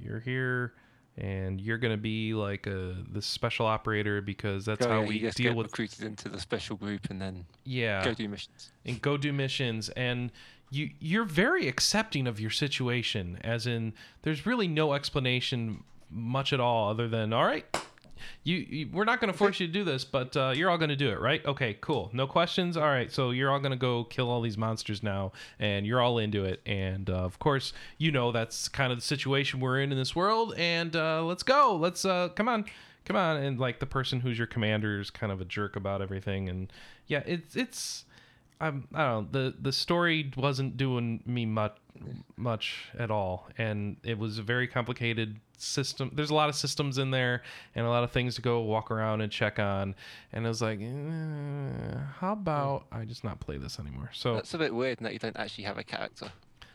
you're here, and you're gonna be like a the special operator because that's oh, how yeah, we you deal get with recruited into the special group, and then yeah, go do missions and go do missions, and you you're very accepting of your situation, as in there's really no explanation much at all other than all right. You, you we're not going to force you to do this, but uh, you're all going to do it, right? Okay, cool. No questions? All right, so you're all going to go kill all these monsters now, and you're all into it. And, uh, of course, you know that's kind of the situation we're in in this world, and uh, let's go. Let's uh, come on. Come on. And, like, the person who's your commander is kind of a jerk about everything. And, yeah, it's... it's I'm, I don't know. The, the story wasn't doing me much, much at all, and it was a very complicated system. There's a lot of systems in there and a lot of things to go walk around and check on, and I was like, eh, how about I just not play this anymore? So that's a bit weird that you don't actually have a character.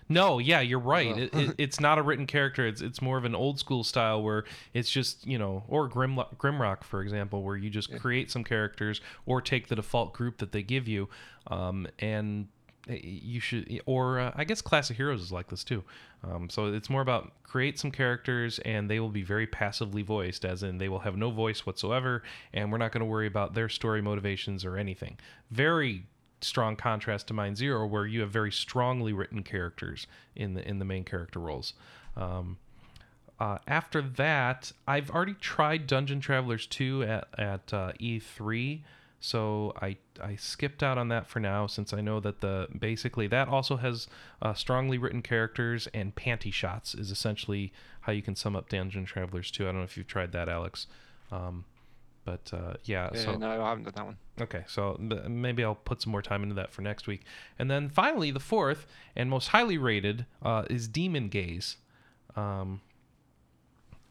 No, yeah, you're right. Oh. it, it, it's not a written character. It's it's more of an old school style where it's just, you know, or Grimlock, Grimrock, for example, where you just create some characters or take the default group that they give you. Um, and you should, or uh, I guess Class of Heroes is like this too. Um, so it's more about create some characters and they will be very passively voiced, as in they will have no voice whatsoever, and we're not going to worry about their story motivations or anything. Very strong contrast to Mind Zero, where you have very strongly written characters in the in the main character roles. Um, uh, after that, I've already tried Dungeon Travelers two at at uh, E three, so I I skipped out on that for now, since I know that the basically that also has uh, strongly written characters, and panty shots is essentially how you can sum up Dungeon Travelers two. I don't know if you've tried that, Alex. Um, But uh, yeah, yeah, so no, I haven't done that one. Okay, so th- maybe I'll put some more time into that for next week. And then finally, the fourth and most highly rated uh, is Demon Gaze. Um,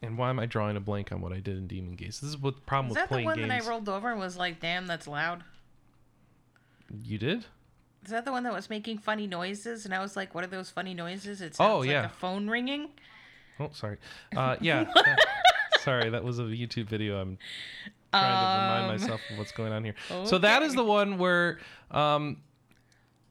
and why am I drawing a blank on what I did in Demon Gaze? This is what the problem with playing games. Is that the one games. that I rolled over and was like, "Damn, that's loud"? You did? Is that the one that was making funny noises? And I was like, "What are those funny noises?" It sounds oh, yeah. like a phone ringing. Oh, sorry. Uh, yeah. Sorry, that was a YouTube video. I'm trying to remind myself of what's going on here. Okay. So that is the one where, um,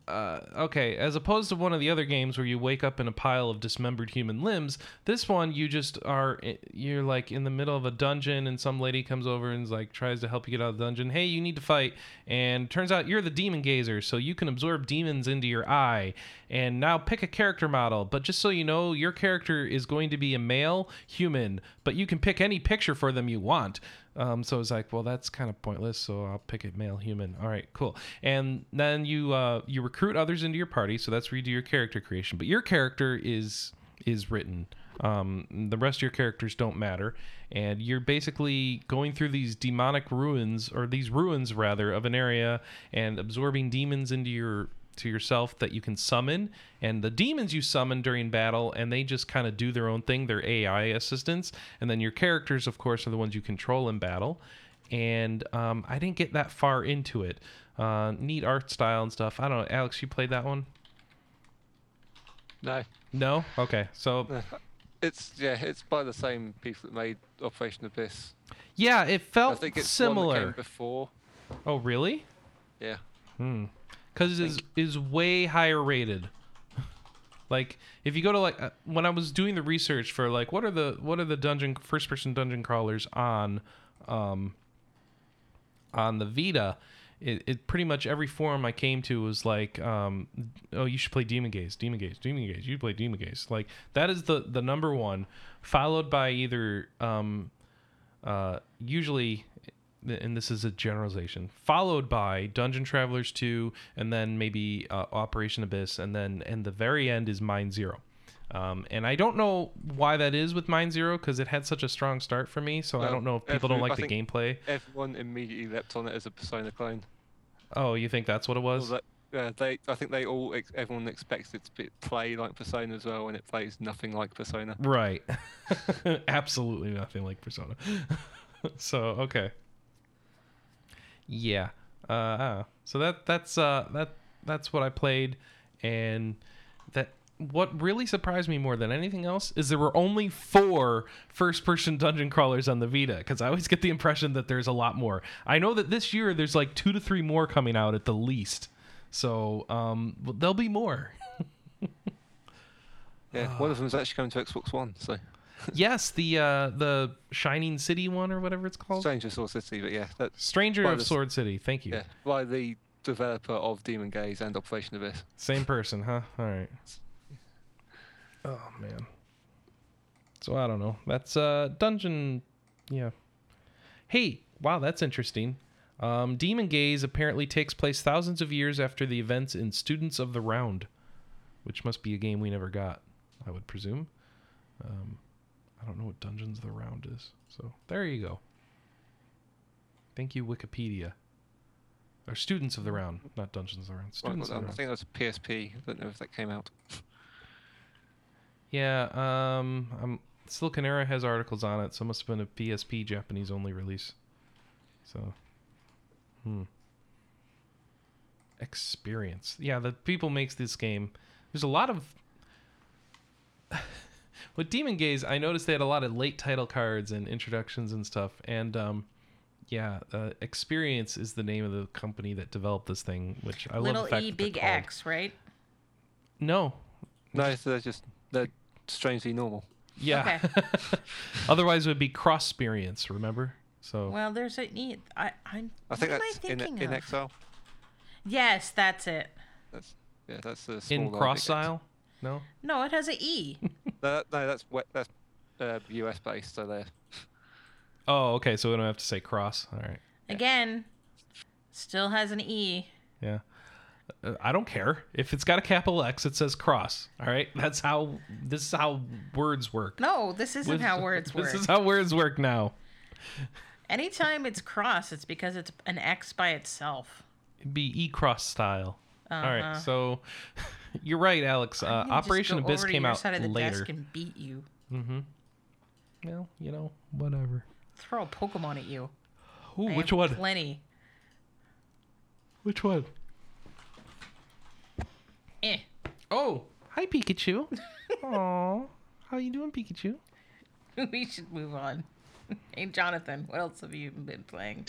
uh, okay, as opposed to one of the other games where you wake up in a pile of dismembered human limbs, this one you just are, you're like in the middle of a dungeon and some lady comes over and is like tries to help you get out of the dungeon. Hey, you need to fight. And turns out you're the demon gazer, so you can absorb demons into your eye. And now pick a character model. But just so you know, your character is going to be a male human, but you can pick any picture for them you want. Um, so it's like, well, that's kind of pointless, so I'll pick a male human. All right, cool. And then you uh, you recruit others into your party, so that's where you do your character creation. But your character is is written. Um, the rest of your characters don't matter. And you're basically going through these demonic ruins, or these ruins, rather, of an area and absorbing demons into your to yourself that you can summon, and the demons you summon during battle, and they just kind of do their own thing, their A I assistants, and then your characters, of course, are the ones you control in battle, and um, I didn't get that far into it. Uh, neat art style and stuff. I don't know. Alex, you played that one? No. No? Okay. So it's yeah, it's by the same people that made Operation Abyss. Yeah, it felt I think it's similar. One that came before. Oh, really? Yeah. Hmm. Because it is is way higher rated. Like if you go to like uh, when I was doing the research for like what are the what are the dungeon first person dungeon crawlers on um on the Vita, it, it pretty much every forum I came to was like um oh you should play Demon Gaze, Demon Gaze, Demon Gaze, you play Demon Gaze. Like that is the the number one, followed by either um uh usually, and this is a generalization, followed by Dungeon Travelers two, and then maybe uh, Operation Abyss, and then and the very end is Mind Zero. Um, and I don't know why that is with Mind Zero, because it had such a strong start for me, so um, I don't know if people every, don't like I the gameplay. Everyone immediately leapt on it as a Persona clone. Oh, you think that's what it was? Well, that, uh, they, I think they all, ex- everyone expected it to be, play like Persona as well, and it plays nothing like Persona. Right. Absolutely nothing like Persona. So, okay. Yeah, uh, so that that's uh, that that's what I played, and that what really surprised me more than anything else is there were only four first-person dungeon crawlers on the Vita, because I always get the impression that there's a lot more. I know that this year there's like two to three more coming out at the least, so um, there'll be more. Yeah, one of them is actually coming to Xbox One, so. Yes, the uh, the Shining City one or whatever it's called. Stranger of Sword City, but yeah. That's Stranger of the, Sword City, thank you. Yeah, by the developer of Demon Gaze and Operation Abyss. Same person, huh? All right. Oh, man. So, I don't know. That's uh, Dungeon... Yeah. Hey, wow, that's interesting. Um, Demon Gaze apparently takes place thousands of years after the events in Students of the Round, which must be a game we never got, I would presume. Um... I don't know what Dungeons of the Round is. So there you go. Thank you, Wikipedia. Or Students of the Round, not Dungeons of the Round. Students well, of the I Round. think that's P S P. I don't know if that came out. Yeah, um, I'm, Silicon Era has articles on it, so it must have been a P S P Japanese-only release. So, hmm. Experience. Yeah, the people makes this game. There's a lot of... With Demon Gaze, I noticed they had a lot of late title cards and introductions and stuff. And, um, yeah, uh, Experience is the name of the company that developed this thing, which I Little love the fact E, that big X, right? No. No, so they're just they're strangely normal. Yeah. Okay. Otherwise, it would be Cross-Experience, remember? So. Well, there's an E. I, I'm, I think that's I in, in Excel. Yes, that's it. That's, yeah, that's the small. In Cross-Style? No? No, it has an E. No, no, that's that's uh, U S based, so there. Oh, okay. So we don't have to say cross. All right. Again, still has an E. Yeah, uh, I don't care if it's got a capital X. It says cross. All right. That's how this is how words work. No, this isn't this, how words work. This is how words work now. Anytime it's cross, it's because it's an X by itself. It'd be E cross style. Uh-huh. All right, so you're right, Alex. Uh, Operation Abyss over to came your out side of the later. Desk and beat you. Mm-hmm. Well, you know, whatever. Throw a Pokemon at you. Ooh, I which one? Plenty. Which one? Eh. Oh, hi Pikachu. Aww, how you doing, Pikachu? We should move on. Hey, Jonathan, what else have you been playing?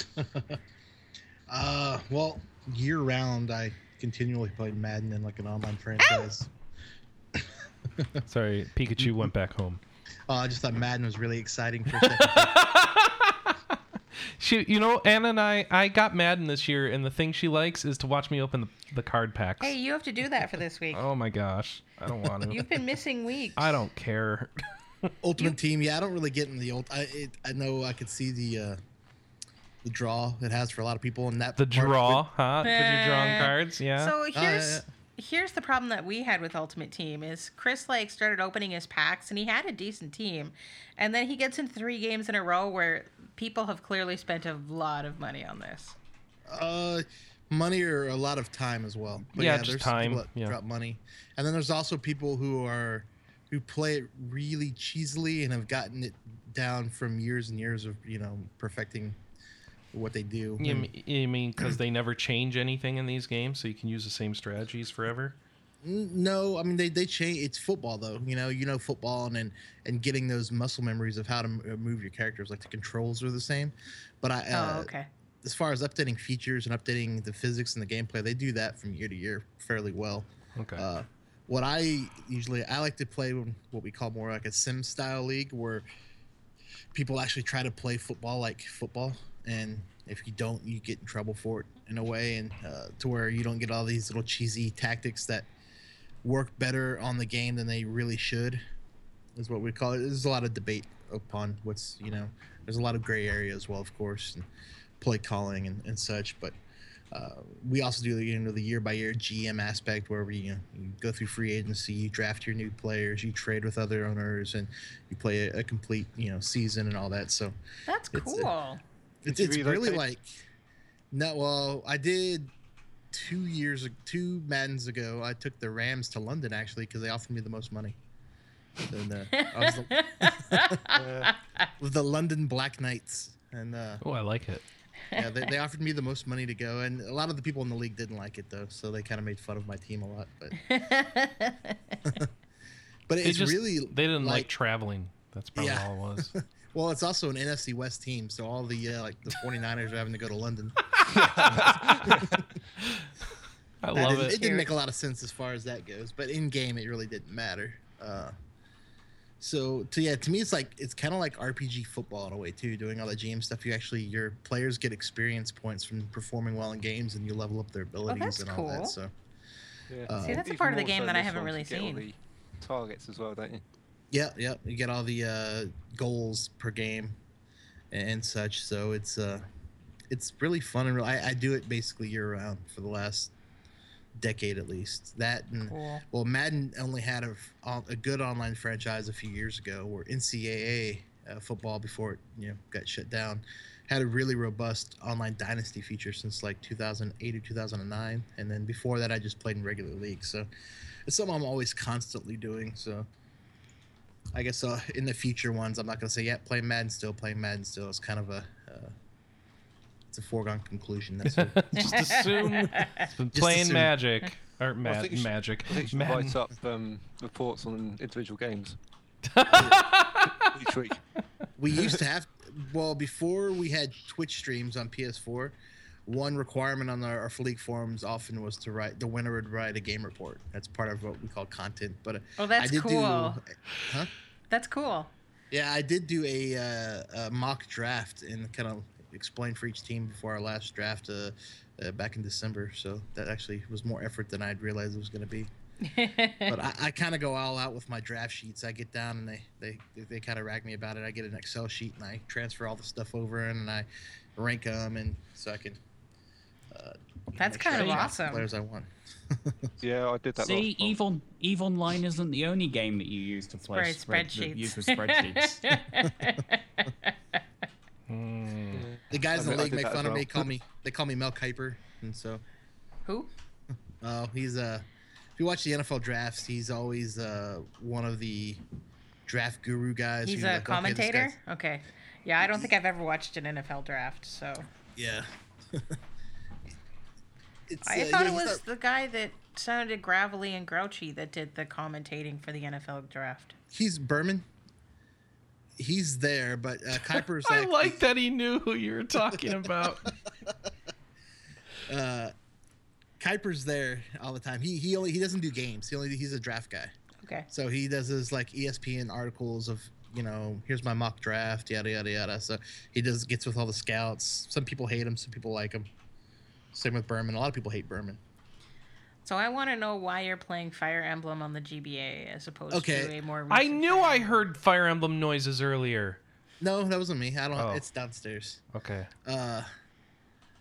uh, well, year round, I. continually played Madden in like an online franchise. Sorry, Pikachu went back home. Oh, I just thought Madden was really exciting for a second. She, you know, Anna and I, I got Madden this year, and the thing she likes is to watch me open the, the card packs. Hey, you have to do that for this week. Oh my gosh, I don't want to. You've been missing weeks. I don't care. Ultimate you... Team, yeah, I don't really get in the old. I it, I know I could see the. Uh, The draw it has for a lot of people in that the draw, it, huh? Because uh, you're drawing cards, yeah. So here's uh, here's the problem that we had with Ultimate Team is Chris like started opening his packs and he had a decent team, and then he gets into three games in a row where people have clearly spent a lot of money on this. Uh, money or a lot of time as well. But yeah, yeah, just there's time. People that yeah. drop money, and then there's also people who are who play it really cheesily and have gotten it down from years and years of you know perfecting. what they do. You mean, you mean because they never change anything in these games, so you can use the same strategies forever? No, I mean they, they change. It's football though, you know. You know football and, and and getting those muscle memories of how to move your characters. Like the controls are the same, but I uh, oh okay. As far as updating features and updating the physics and the gameplay, they do that from year to year fairly well. Okay. Uh, what I usually I like to play what we call more like a sim style league where people actually try to play football like football, and if you don't, you get in trouble for it in a way, and uh, to where you don't get all these little cheesy tactics that work better on the game than they really should, is what we call it. There's a lot of debate upon what's, you know, there's a lot of gray area as well, of course, and play calling and, and such. But uh, we also do, you know, the year by year G M aspect where we, you know, you go through free agency, you draft your new players, you trade with other owners, and you play a, a complete, you know, season and all that. So that's it's, cool. It, it, it's really like, like no, well, I did. Two years, two Maddens ago, I took the Rams to London actually because they offered me the most money. And, uh, I was the, uh, the London Black Knights, and uh, oh, I like it. Yeah, they, they offered me the most money to go, and a lot of the people in the league didn't like it though, so they kind of made fun of my team a lot. But but it's just, really they didn't like, like traveling. That's probably yeah. all it was. Well, it's also an N F C West team, so all the uh, like the forty-niners are having to go to London. I love it. It didn't make a lot of sense as far as that goes, but in game it really didn't matter. Uh, so to, yeah, to me it's like it's kind of like R P G football in a way too. Doing all the G M stuff, you actually your players get experience points from performing well in games, and you level up their abilities well, and all cool. that. So yeah. uh, see, that's a part of the game so that I haven't really seen. All the targets as well, don't you? Yeah, yeah. You get all the uh, goals per game and, and such. So it's uh, it's really fun and real. I, I do it basically year round for the last decade at least. That and cool. well, Madden only had a, a good online franchise a few years ago, where N C double A uh, football before it you know got shut down had a really robust online dynasty feature since like two thousand eight or two thousand nine, and then before that I just played in regular league. So it's something I'm always constantly doing. So. I guess uh, in the future ones, I'm not going to say, yeah, play Madden still, play Madden still. It's kind of a uh, it's a foregone conclusion. That's what just assume. Just playing assume. Magic. Or ma- well, I think magic. Should, I think you should write up um, reports on individual games. Each week. We used to have, well, before we had Twitch streams on P S four, one requirement on our, our league forums often was to write the winner would write a game report. That's part of what we call content. But oh, that's I did cool. Do, huh? That's cool. Yeah, I did do a, uh, a mock draft and kind of explain for each team before our last draft uh, uh, back in December. So that actually was more effort than I'd realized it was going to be. But I, I kind of go all out with my draft sheets. I get down and they they they kind of rag me about it. I get an Excel sheet and I transfer all the stuff over and I rank them and so I can. Uh, That's kind of awesome. Players I want. Yeah, I did that. See, Eve, on, Eve Online isn't the only game that you use to play spread, spreadsheets. Use for spreadsheets. mm. The guys I in the league make fun well. of me. Call me. They call me Mel Kiper, and so. Who? Oh, uh, he's a. Uh, if you watch the N F L drafts, he's always uh, one of the draft guru guys. He's a like, commentator. Okay, okay. Yeah, I don't think I've ever watched an N F L draft, so. Yeah. It's, I uh, thought yeah, it was not... the guy that sounded gravelly and grouchy that did the commentating for the N F L draft. He's Berman. He's there, but uh, Kuiper's I like... like that he knew who you were talking about. uh, Kuiper's there all the time. He he only he doesn't do games. He only he's a draft guy. Okay. So he does his like E S P N articles of. You know, here's my mock draft, yada yada yada. So he does gets with all the scouts. Some people hate him, some people like him. Same with Berman. A lot of people hate Berman. So I want to know why you're playing Fire Emblem on the G B A as opposed okay. to a more. I knew I heard Fire Emblem noises earlier. No, that wasn't me. I don't. Oh. It's downstairs. Okay. Uh,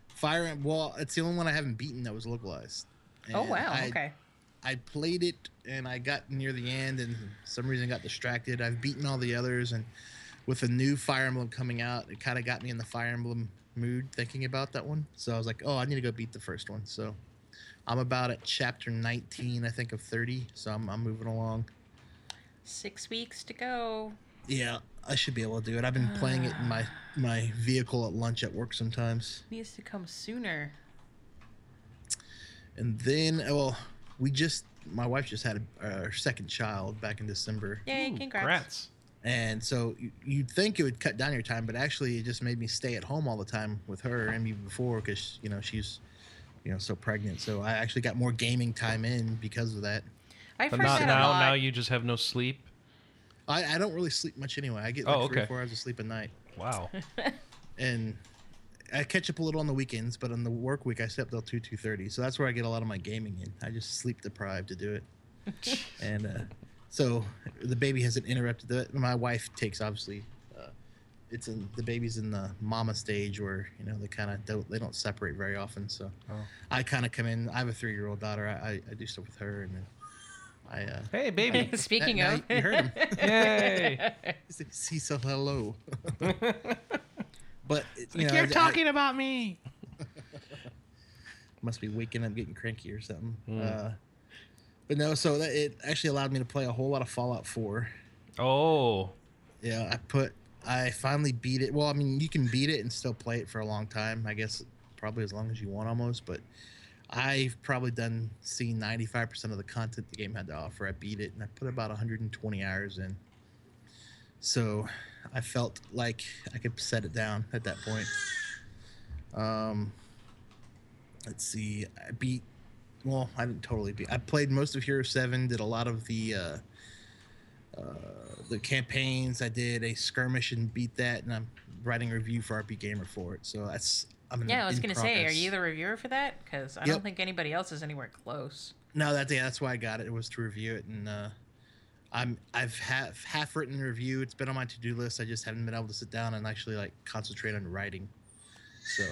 Fire Emblem. Well, it's the only one I haven't beaten that was localized. And oh wow! I, okay. I played it and I got near the end and for some reason got distracted. I've beaten all the others, and with a new Fire Emblem coming out, it kind of got me in the Fire Emblem mood thinking about that one. So I was like, oh, I need to go beat the first one. So I'm about at chapter nineteen, I think, of thirty. So I'm, I'm moving along. Six weeks to go. Yeah, I should be able to do it. I've been uh, playing it in my, my vehicle at lunch at work sometimes. Needs to come sooner. And then, well, we just, my wife just had a, our second child back in December. Yay, Ooh, congrats. congrats. And so you'd think it would cut down your time, but actually it just made me stay at home all the time with her and me before because, you know, she's, you know, so pregnant. So I actually got more gaming time in because of that. I but not now, now you just have no sleep? I, I don't really sleep much anyway. I get like oh, okay. three or four hours of sleep a night. Wow. And I catch up a little on the weekends, but on the work week I stay up till two, two thirty. So that's where I get a lot of my gaming in. I just sleep deprived to do it. And uh, so the baby hasn't interrupted that. My wife takes, obviously, uh, it's in, the baby's in the mama stage where, you know, they kind of don't, they don't separate very often. So oh. I kind of come in. I have a three-year-old daughter. I, I, I do stuff with her and then. I, uh, hey, baby. I, Speaking that, of. You heard him. Yay. He said hello. But, you like know, you're I, talking I, about me. Must be waking up getting cranky or something. Mm. Uh, but no, so that, it actually allowed me to play a whole lot of Fallout four. Oh. Yeah, I put, I finally beat it. Well, I mean, you can beat it and still play it for a long time. I guess probably as long as you want almost, but. I've probably done seen ninety-five percent of the content the game had to offer. I beat it, and I put about one hundred twenty hours in. So I felt like I could set it down at that point. Um, let's see. I beat... Well, I didn't totally beat... I played most of Hero seven, did a lot of the uh, uh, the campaigns. I did a skirmish and beat that, and I'm writing a review for R P Gamer for it. So that's... I'm yeah, I was going to say, are you the reviewer for that? Because I yep. don't think anybody else is anywhere close. No, that's, yeah, that's why I got it. It was to review it. And uh, I'm, I've half, half written a review. It's been on my to-do list. I just haven't been able to sit down and actually like concentrate on writing. So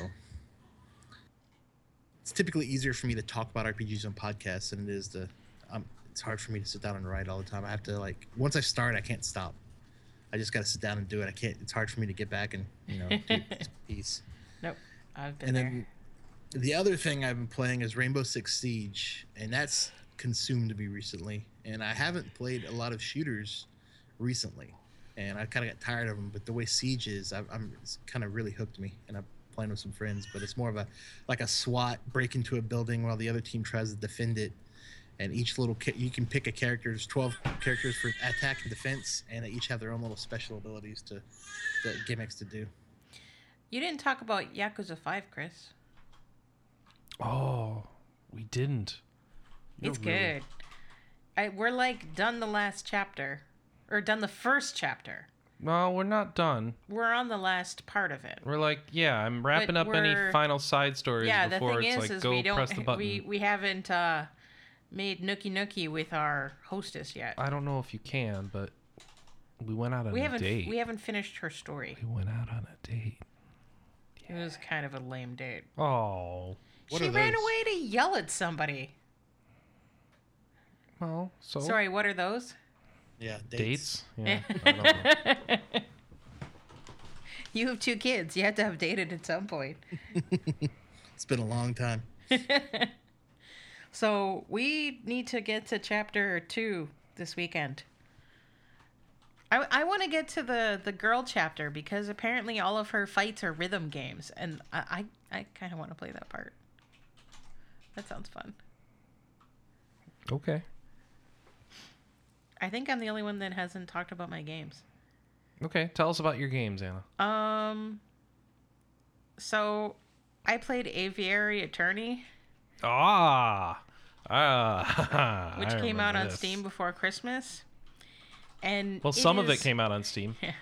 it's typically easier for me to talk about R P Gs on podcasts than it is to... Um, it's hard for me to sit down and write all the time. I have to like... Once I start, I can't stop. I just got to sit down and do it. I can't... It's hard for me to get back and, you know, do this piece. Nope. I've been and then there. The other thing I've been playing is Rainbow Six Siege, and that's consumed me recently. And I haven't played a lot of shooters recently, and I kind of got tired of them. But the way Siege is, I've, I'm kind of really hooked me, and I'm playing with some friends. But it's more of a like a SWAT break into a building while the other team tries to defend it. And each little ca- you can pick a character. There's twelve characters for attack and defense, and they each have their own little special abilities to, to gimmicks to do. You didn't talk about Yakuza five, Chris. Oh, we didn't. You're it's really... good. I, we're like done the last chapter. Or done the first chapter. No, we're not done. We're on the last part of it. We're like, yeah, I'm wrapping but up we're... any final side stories yeah, before it's is, like, is go we don't, press the button. We, we haven't uh, made nookie nookie with our hostess yet. I don't know if you can, but we went out on we a date. We haven't finished her story. We went out on a date. It was kind of a lame date. Oh. She ran away to yell at somebody. Well, so... Sorry, what are those? Yeah, dates. Dates? Yeah. I don't know. You have two kids. You had to have dated at some point. It's been a long time. So we need to get to chapter two this weekend. I, I want to get to the, the girl chapter because apparently all of her fights are rhythm games, and I, I, I kind of want to play that part. That sounds fun. Okay. I think I'm the only one that hasn't talked about my games. Okay, tell us about your games, Anna. Um. So, I played Aviary Attorney. Ah. Ah. Which I came out on this. Steam before Christmas. And well, some is, of it came out on Steam. Yeah,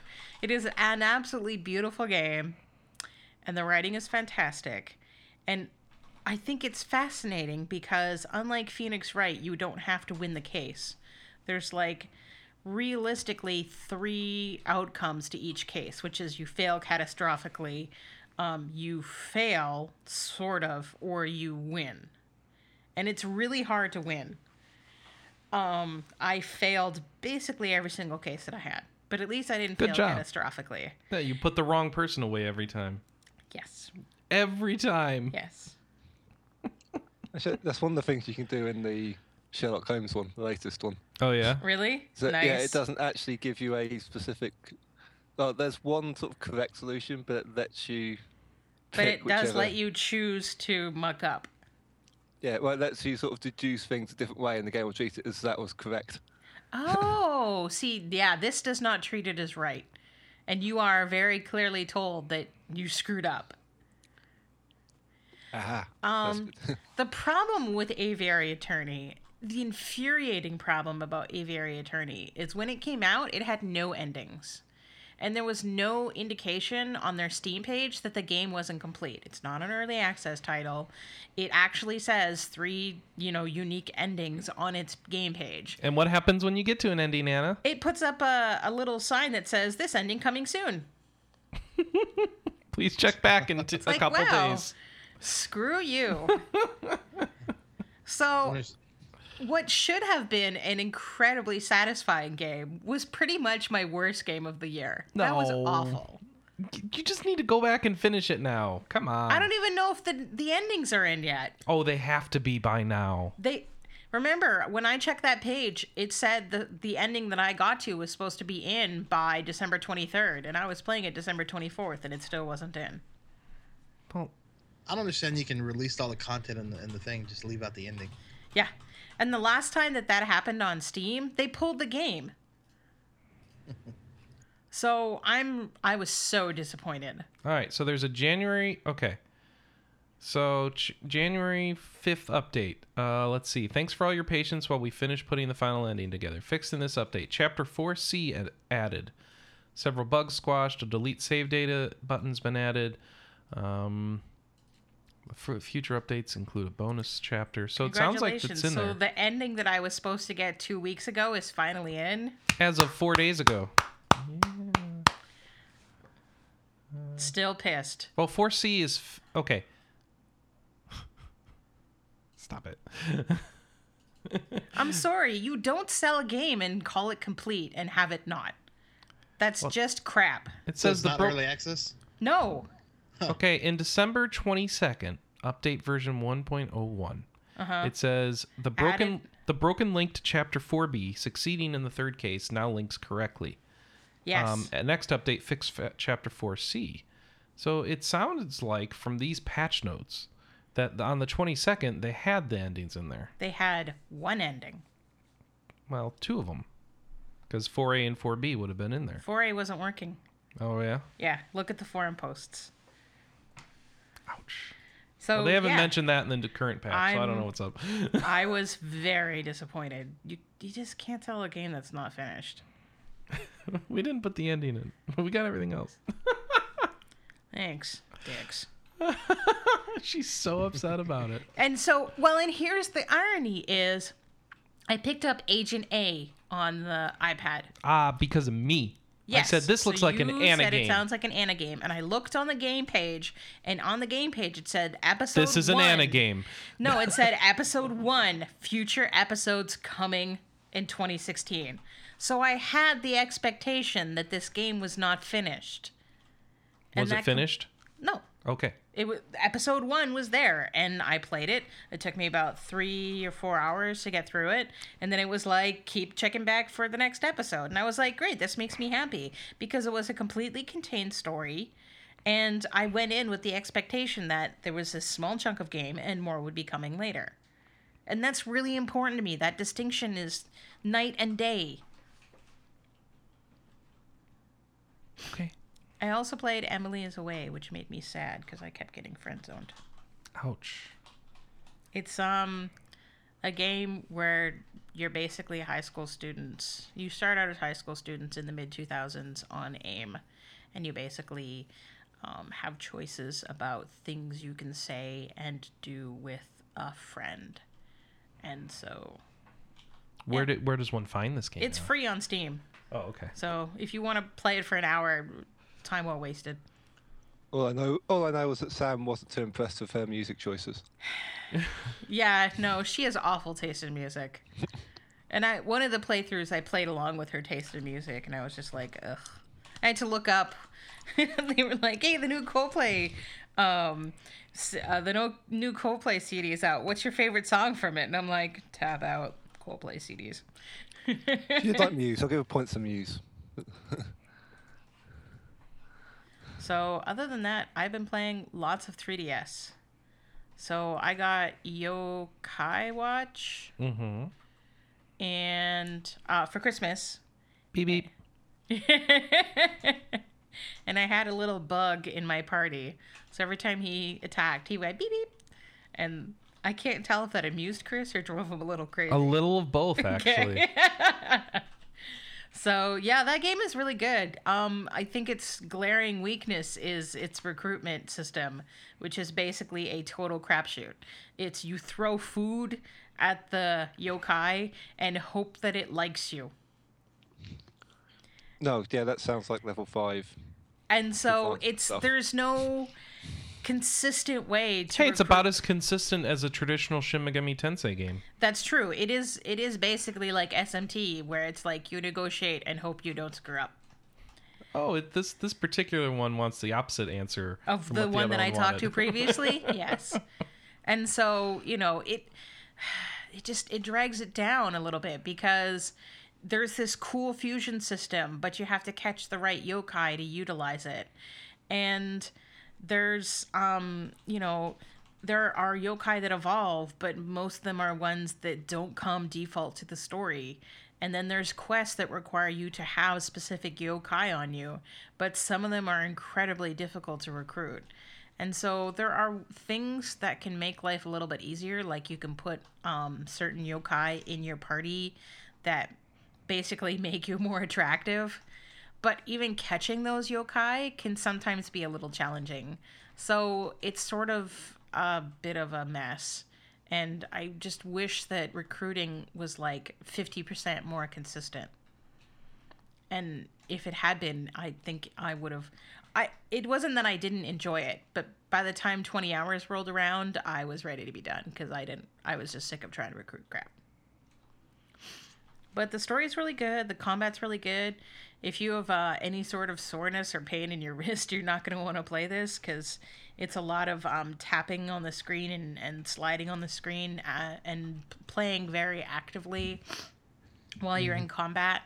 it is an absolutely beautiful game, and the writing is fantastic. And I think it's fascinating because, unlike Phoenix Wright, you don't have to win the case. There's, like, realistically three outcomes to each case, which is you fail catastrophically, um, you fail, sort of, or you win. And it's really hard to win. Um, I failed basically every single case that I had, but at least I didn't Good fail job. catastrophically. Yeah, you put the wrong person away every time. Yes. Every time. Yes. That's one of the things you can do in the Sherlock Holmes one, the latest one. Oh, yeah? Really? So, nice. Yeah, it doesn't actually give you a specific... Oh, there's one sort of correct solution, but it lets you... But it does whichever. let you choose to muck up. Yeah, well, it lets you sort of deduce things a different way, and the game will treat it as that was correct. Oh, see, yeah, this does not treat it as right. And you are very clearly told that you screwed up. Aha. Um, the problem with Aviary Attorney, the infuriating problem about Aviary Attorney, is when it came out, it had no endings. And there was no indication on their Steam page that the game wasn't complete. It's not an early access title. It actually says three, you know, unique endings on its game page. And what happens when you get to an ending, Anna? It puts up a, a little sign that says, "This ending coming soon." Please check back in t- a like, couple wow, days. Screw you. So... what should have been an incredibly satisfying game was pretty much my worst game of the year. No. That was awful. You just need to go back and finish it now. Come on. I don't even know if the the endings are in yet. Oh, they have to be by now. They remember, when I checked that page, it said the, the ending that I got to was supposed to be in by December twenty-third, and I was playing it December twenty-fourth, and it still wasn't in. Well, I don't understand. You can release all the content in the, in the thing, just leave out the ending. Yeah. And the last time that that happened on Steam, they pulled the game. So I'm I was so disappointed. All right, so there's a January... Okay. So ch- January fifth update. Uh, let's see. Thanks for all your patience while we finish putting the final ending together. Fixed in this update. Chapter four C ad- added. Several bugs squashed. A delete save data button's been added. Um... Future updates include a bonus chapter. So it sounds like it's in so there. So the ending that I was supposed to get two weeks ago is finally in. As of four days ago. Yeah. Uh, Still pissed. Well, four C is... F- okay. Stop it. I'm sorry. You don't sell a game and call it complete and have it not. That's well, just crap. It says so the not bro- early access? No. Okay, in December twenty-second, update version one point oh one, uh-huh. It says, the broken Added. the broken link to Chapter four B, succeeding in the third case, now links correctly. Yes. Um, next update, fix Chapter four C. So it sounds like from these patch notes that on the twenty-second, they had the endings in there. They had one ending. Well, two of them, because four A and four B would have been in there. four A wasn't working. Oh, yeah? Yeah, look at the forum posts. Ouch. So well, they haven't yeah. mentioned that in the current patch, I'm, so I don't know what's up. I was very disappointed. You you just can't tell a game that's not finished. We didn't put the ending in, but we got everything else. Thanks, dicks. She's so upset about it. And so, well, and here's the irony is I picked up Agent A on the iPad. Ah, because of me. Yes. I said, this looks so like an Anna said game. It sounds like an Anna game. And I looked on the game page, and on the game page it said episode one. This is one. An Anna game. No, it said episode one, future episodes coming in twenty sixteen. So I had the expectation that this game was not finished. And was it finished? Com- no. Okay. It was, episode one was there, and I played it. It took me about three or four hours to get through it, and then it was like, keep checking back for the next episode. And I was like, great, this makes me happy, because it was a completely contained story, and I went in with the expectation that there was this small chunk of game and more would be coming later. And that's really important to me. That distinction is night and day. Okay. I also played Emily is Away, which made me sad because I kept getting friend-zoned. Ouch. It's um a game where you're basically high school students. You start out as high school students in the mid two thousands on AIM, and you basically um, have choices about things you can say and do with a friend. And so... Where, yeah. do, where does one find this game? It's now? Free on Steam. Oh, okay. So if you want to play it for an hour... Time well wasted. All I know, all I know was that Sam wasn't too impressed with her music choices. Yeah, no, she has awful taste in music. And I, one of the playthroughs, I played along with her taste in music, and I was just like, ugh. I had to look up. They were like, hey, the new Coldplay, um, uh, the no, new Coldplay C D is out. What's your favorite song from it? And I'm like, tab out. Coldplay C Ds. She'd like Muse. I'll give her points to Muse. So other than that, I've been playing lots of three D S. So I got Yo-Kai Watch. Mm-hmm. And uh, for Christmas. Beep beep. And I had a little bug in my party. So every time he attacked, he went beep beep. And I can't tell if that amused Chris or drove him a little crazy. A little of both, actually. So, yeah, that game is really good. Um, I think its glaring weakness is its recruitment system, which is basically a total crapshoot. It's you throw food at the yokai and hope that it likes you. No, yeah, that sounds like level five. And so it's stuff. There's no consistent way to. Hey, it's recruit. About as consistent as a traditional Shin Megami Tensei game. That's true. It is. It is basically like S M T, where it's like you negotiate and hope you don't screw up. Oh, it, this this particular one wants the opposite answer of the, the one that one I wanted. Talked to previously. Yes, and so you know it. It just it drags it down a little bit because. There's this cool fusion system, but you have to catch the right yokai to utilize it. And there's, um, you know, there are yokai that evolve, but most of them are ones that don't come default to the story. And then there's quests that require you to have specific yokai on you, but some of them are incredibly difficult to recruit. And so there are things that can make life a little bit easier, like you can put um, certain yokai in your party that basically make you more attractive, but even catching those yokai can sometimes be a little challenging. So it's sort of a bit of a mess, and I just wish that recruiting was like fifty percent more consistent. And if it had been, I think I would have. I it wasn't that I didn't enjoy it, but by the time twenty hours rolled around, I was ready to be done because I didn't. I was just sick of trying to recruit crap. But the story's really good. The combat's really good. If you have uh, any sort of soreness or pain in your wrist, you're not going to want to play this because it's a lot of um, tapping on the screen and, and sliding on the screen uh, and playing very actively while you're in combat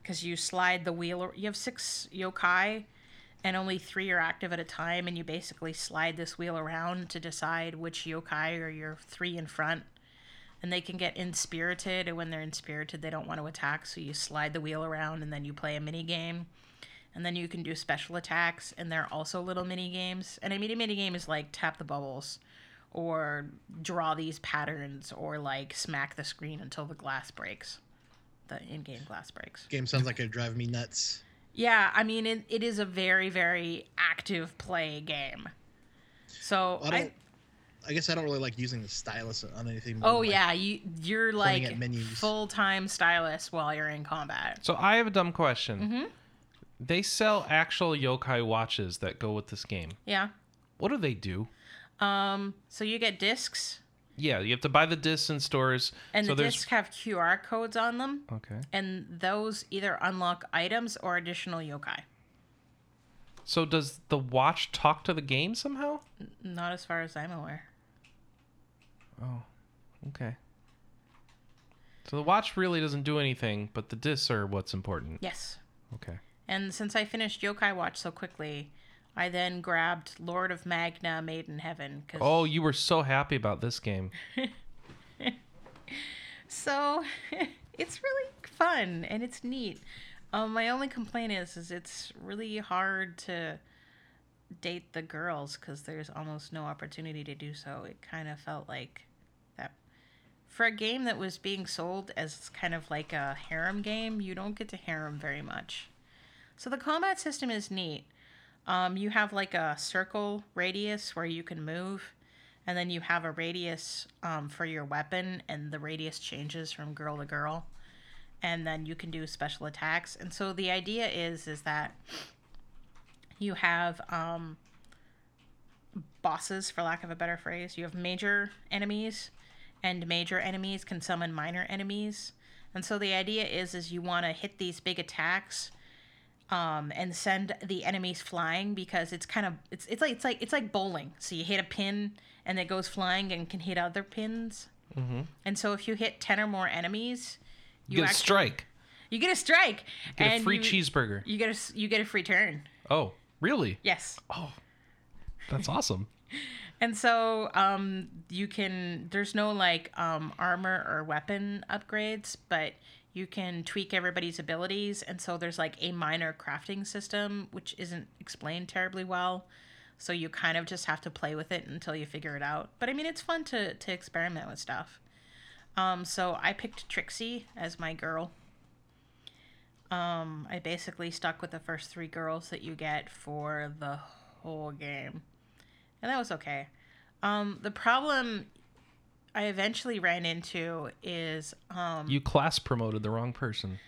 because you slide the wheel. You have six yokai and only three are active at a time, and you basically slide this wheel around to decide which yokai are your three in front. And they can get inspirited, and when they're inspirited, they don't want to attack, so you slide the wheel around, and then you play a mini-game. And then you can do special attacks, and there are also little mini-games. And a mini-mini-game is like tap the bubbles, or draw these patterns, or like smack the screen until the glass breaks. The in-game glass breaks. Game sounds like it'd drive me nuts. Yeah, I mean, it, it is a very, very active play game. So well, I... I I guess I don't really like using the stylus on anything. More oh, than, like, yeah. You, you're like full-time stylus while you're in combat. So I have a dumb question. Mm-hmm. They sell actual yokai watches that go with this game. Yeah. What do they do? Um. So you get discs. Yeah, you have to buy the discs in stores. And so the discs have Q R codes on them. Okay. And those either unlock items or additional yokai. So does the watch talk to the game somehow? Not as far as I'm aware. Oh, okay. So the watch really doesn't do anything, but the discs are what's important. Yes. Okay. And since I finished Yokai Watch so quickly, I then grabbed Lord of Magna, Made in Heaven. Cause... Oh, you were so happy about this game. So, it's really fun, and it's neat. Um, my only complaint is is it's really hard to date the girls because there's almost no opportunity to do so. It kind of felt like that for a game that was being sold as kind of like a harem game, you don't get to harem very much. So the combat system is neat. Um, you have like a circle radius where you can move, and then you have a radius um, for your weapon, and the radius changes from girl to girl, and then you can do special attacks. And so the idea is is that you have um, bosses, for lack of a better phrase. You have major enemies, and major enemies can summon minor enemies. And so the idea is is you want to hit these big attacks um, and send the enemies flying because it's kind of it's it's like it's like it's like bowling. So you hit a pin and it goes flying and can hit other pins. Mm-hmm. And so if you hit ten or more enemies, you, you get actually, a strike. You get a strike. You get and a free you, cheeseburger. You get a you get a free turn. Oh, really? Yes. Oh, that's awesome. And so um, you can. There's no like um, armor or weapon upgrades, but you can tweak everybody's abilities. And so there's like a minor crafting system, which isn't explained terribly well. So you kind of just have to play with it until you figure it out. But I mean, it's fun to, to experiment with stuff. Um, so I picked Trixie as my girl. Um, I basically stuck with the first three girls that you get for the whole game. And that was okay. Um, the problem I eventually ran into is... Um, you class promoted the wrong person.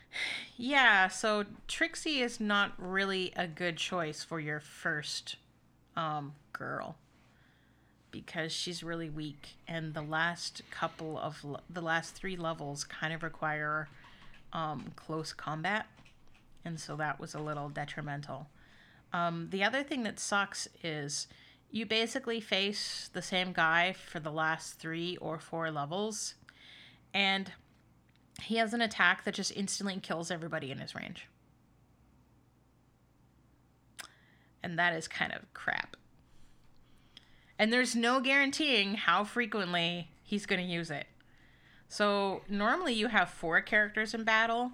Yeah, so Trixie is not really a good choice for your first um, girl. Because she's really weak. And the last couple of... Le- the last three levels kind of require um, close combat. And so that was a little detrimental. Um, the other thing that sucks is... You basically face the same guy for the last three or four levels, and he has an attack that just instantly kills everybody in his range. And that is kind of crap. And there's no guaranteeing how frequently he's going to use it. So normally you have four characters in battle,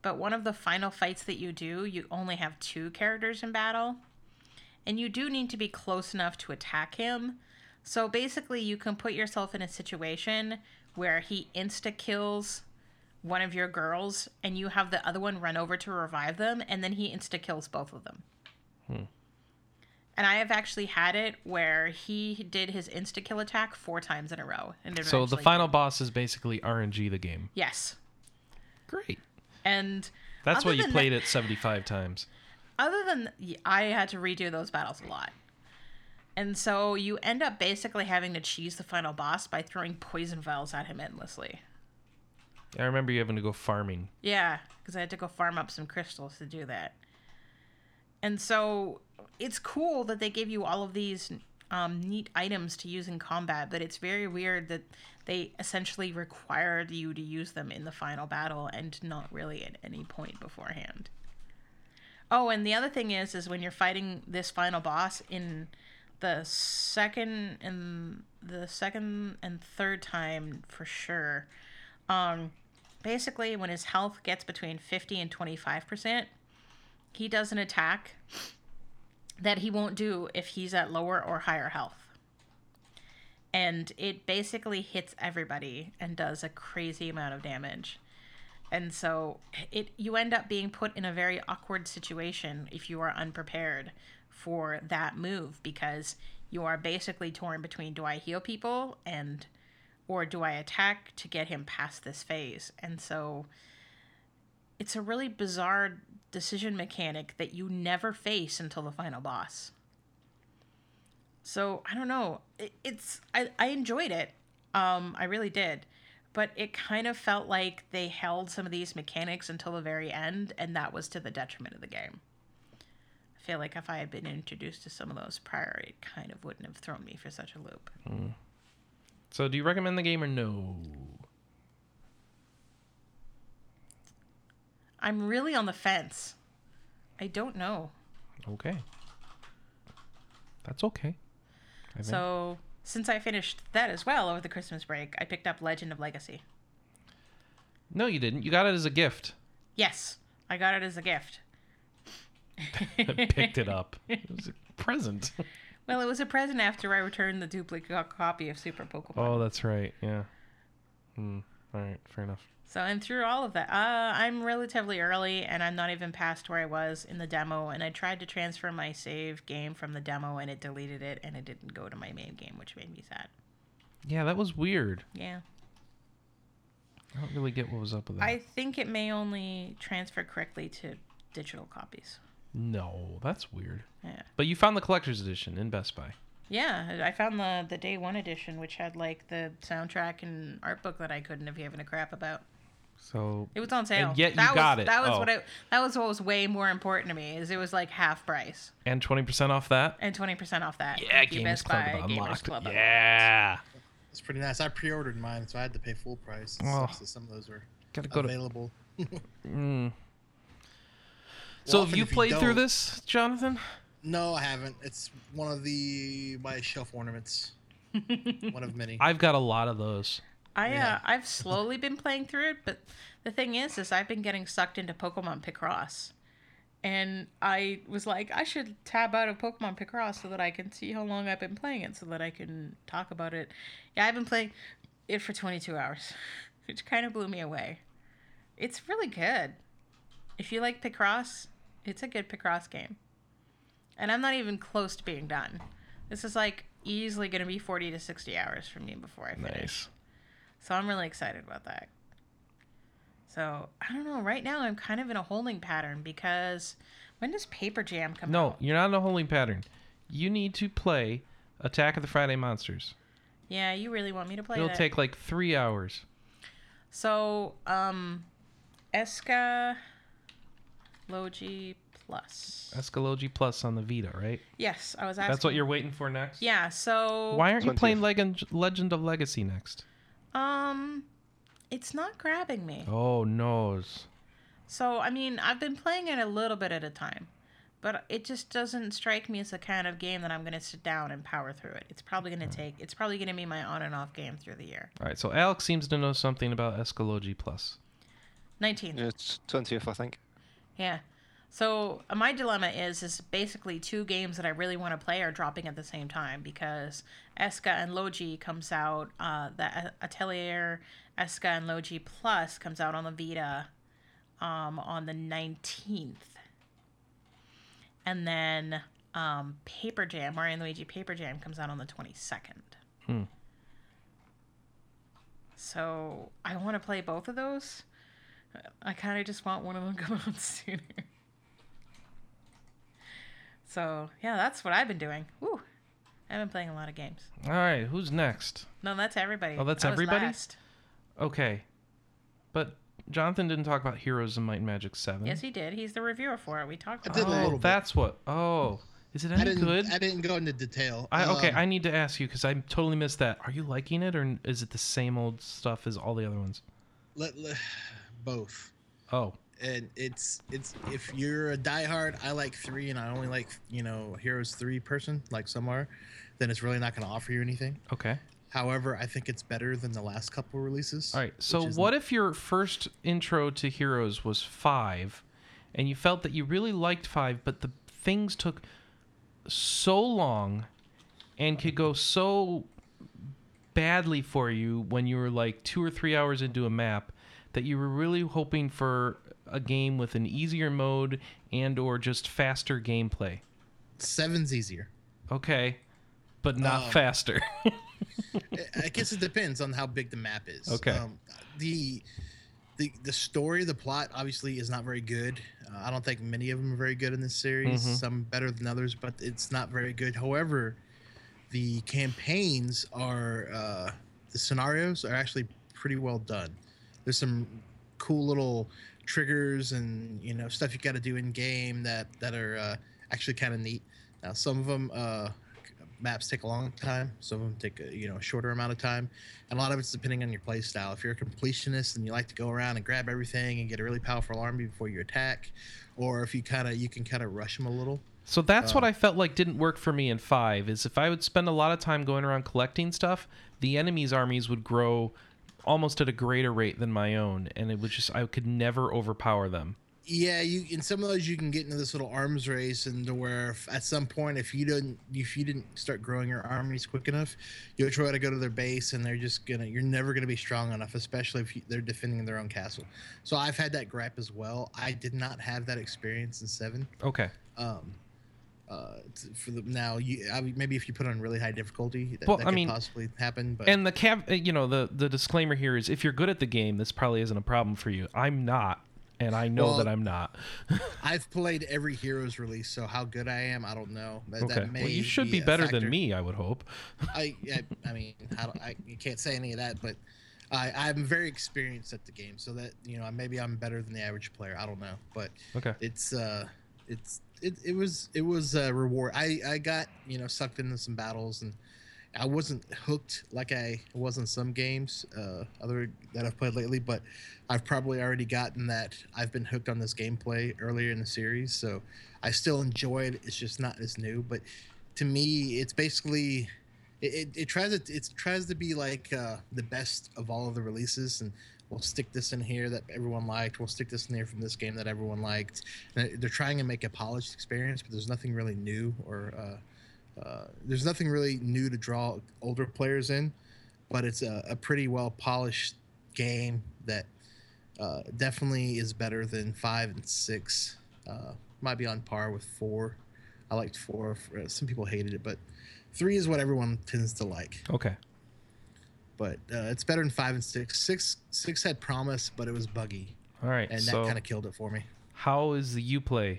but one of the final fights that you do, you only have two characters in battle. And you do need to be close enough to attack him. So basically, you can put yourself in a situation where he insta-kills one of your girls, and you have the other one run over to revive them, and then he insta-kills both of them. Hmm. And I have actually had it where he did his insta-kill attack four times in a row. And so the final boss is basically R N G the game. Yes. Great. And that's why you played that- it seventy-five times. Other than, I had to redo those battles a lot. And so you end up basically having to cheese the final boss by throwing poison vials at him endlessly. I remember you having to go farming. Yeah, because I had to go farm up some crystals to do that. And so it's cool that they give you all of these um, neat items to use in combat, but it's very weird that they essentially required you to use them in the final battle and not really at any point beforehand. Oh, and the other thing is, is when you're fighting this final boss in the second and the second and third time for sure. Um, basically, when his health gets between fifty and twenty-five percent, he does an attack that he won't do if he's at lower or higher health. And it basically hits everybody and does a crazy amount of damage. And so it you end up being put in a very awkward situation if you are unprepared for that move, because you are basically torn between, do I heal people and or do I attack to get him past this phase? And so it's a really bizarre decision mechanic that you never face until the final boss. So I don't know. It, it's I, I enjoyed it. Um, I really did. But it kind of felt like they held some of these mechanics until the very end, and that was to the detriment of the game. I feel like if I had been introduced to some of those prior, it kind of wouldn't have thrown me for such a loop. Mm. So do you recommend the game or no? I'm really on the fence. I don't know. Okay. That's okay. I so... Since I finished that as well over the Christmas break, I picked up Legend of Legacy. No, you didn't. You got it as a gift. Yes, I got it as a gift. I picked it up. It was a present. Well, it was a present after I returned the duplicate copy of Super Pokemon. Oh, that's right. Yeah. Mm, all right. Fair enough. So I'm through all of that. Uh, I'm relatively early, and I'm not even past where I was in the demo, and I tried to transfer my save game from the demo, and it deleted it, and it didn't go to my main game, which made me sad. Yeah, that was weird. Yeah. I don't really get what was up with that. I think it may only transfer correctly to digital copies. No, that's weird. Yeah. But you found the collector's edition in Best Buy. Yeah, I found the, the day one edition, which had, like, the soundtrack and art book that I couldn't have given a crap about. So it was on sale. And yet you that got was, it. That was oh. what I, that was what was way more important to me. Is it was like half price and twenty percent off that. And twenty percent off that. Yeah, Gamers Club Unlocked. Yeah. It's pretty nice. I pre-ordered mine, so I had to pay full price. Oh, so some of those were go available. To... mm. So well, have you played you through this, Jonathan? No, I haven't. It's one of the my shelf ornaments. One of many. I've got a lot of those. I yeah. uh, I've slowly been playing through it, but the thing is, is I've been getting sucked into Pokemon Picross. And I was like, I should tab out of Pokemon Picross so that I can see how long I've been playing it so that I can talk about it. Yeah, I've been playing it for twenty-two hours, which kind of blew me away. It's really good. If you like Picross, it's a good Picross game. And I'm not even close to being done. This is like easily going to be forty to sixty hours for me before I finish. Nice. So I'm really excited about that. So, I don't know. Right now, I'm kind of in a holding pattern because when does Paper Jam come no, out? No, you're not in a holding pattern. You need to play Attack of the Friday Monsters. Yeah, you really want me to play It'll that. It'll take like three hours. So, um, Escalogy Plus. Escalogy Plus on the Vita, right? Yes, I was asking. That's what you're waiting for next? Yeah, so... Why aren't you playing Legend, Legend of Legacy next? Um... It's not grabbing me. Oh, noes. So, I mean, I've been playing it a little bit at a time, but it just doesn't strike me as the kind of game that I'm going to sit down and power through it. It's probably going to take, it's probably going to be my on and off game through the year. All right, so Alex seems to know something about Escalogy Plus. nineteenth. It's twentieth, I think. Yeah. So my dilemma is, is basically two games that I really want to play are dropping at the same time because Esca and Logi comes out, uh, the Atelier Esca and Logi Plus comes out on the Vita um, on the nineteenth. And then um, Paper Jam, Mario and Luigi Paper Jam comes out on the twenty-second. Hmm. So I want to play both of those. I kind of just want one of them to come out sooner. So, yeah, that's what I've been doing. Woo. I've been playing a lot of games. All right, who's next? No, that's everybody. Oh, that's I everybody? Okay. But Jonathan didn't talk about Heroes of Might and Magic seven. Yes, he did. He's the reviewer for it. We talked about it. I did oh, a little bit. That's what. Oh. Is it any I good? I didn't go into detail. I, okay, um, I need to ask you because I totally missed that. Are you liking it or is it the same old stuff as all the other ones? Let, let, both. Oh. And it's it's if you're a diehard, I like three, and I only like you know Heroes three person, like some are, then it's really not going to offer you anything. Okay. However, I think it's better than the last couple releases. All right. So what if your first intro to Heroes was five, and you felt that you really liked five, but the things took so long, and could go so badly for you when you were like two or three hours into a map that you were really hoping for a game with an easier mode and or just faster gameplay? Seven's easier. Okay, but not um, faster. I guess it depends on how big the map is. Okay. Um, the the the story, the plot, obviously is not very good. Uh, I don't think many of them are very good in this series. Mm-hmm. Some better than others, but it's not very good. However, the campaigns are uh, the scenarios are actually pretty well done. There's some cool little triggers and you know stuff you got to do in game that that are uh, actually kind of neat. Now some of them uh, maps take a long time, some of them take a, you know a shorter amount of time, and a lot of it's depending on your play style. If you're a completionist and you like to go around and grab everything and get a really powerful army before you attack, or if you kind of you can kind of rush them a little. So that's um, what I felt like didn't work for me in five is if I would spend a lot of time going around collecting stuff, the enemy's armies would grow almost at a greater rate than my own, and it was just I could never overpower them. Yeah, you in some of those you can get into this little arms race, and to where if, at some point if you didn't if you didn't start growing your armies quick enough, you'll try to go to their base, and they're just gonna you're never gonna be strong enough, especially if you, they're defending their own castle. So I've had that gripe as well. I did not have that experience in seven. Okay. Um. Uh, for the now, you, I mean, maybe if you put on really high difficulty, that, well, that could I mean, possibly happen. But and the cap, you know, the the disclaimer here is if you're good at the game, this probably isn't a problem for you. I'm not, and I know well, that I'm not. I've played every Heroes release, so how good I am, I don't know. That, okay. That may well, you should be, be better than me, I would hope. I, I, I mean, I, don't, I you can't say any of that, but I, I'm very experienced at the game, so that you know, maybe I'm better than the average player. I don't know, but okay. it's uh, it's. It it was it was a reward. I, I got you know sucked into some battles and I wasn't hooked like I was in some games uh, other that I've played lately, but I've probably already gotten that I've been hooked on this gameplay earlier in the series, so I still enjoy it. It's just not as new. But to me, it's basically it, it, it tries to it tries to be like uh, the best of all of the releases, and we'll stick this in here that everyone liked. We'll stick this in here from this game that everyone liked. And they're trying to make a polished experience, but there's nothing really new or. Uh, Uh, there's nothing really new to draw older players in, but it's a, a pretty well polished game that uh, definitely is better than five and six. Uh, might be on par with four. I liked four. Some people hated it, but three is what everyone tends to like. Okay. But uh, it's better than five and six. Six six had promise, but it was buggy. All right. And so that kind of killed it for me. How is the Uplay?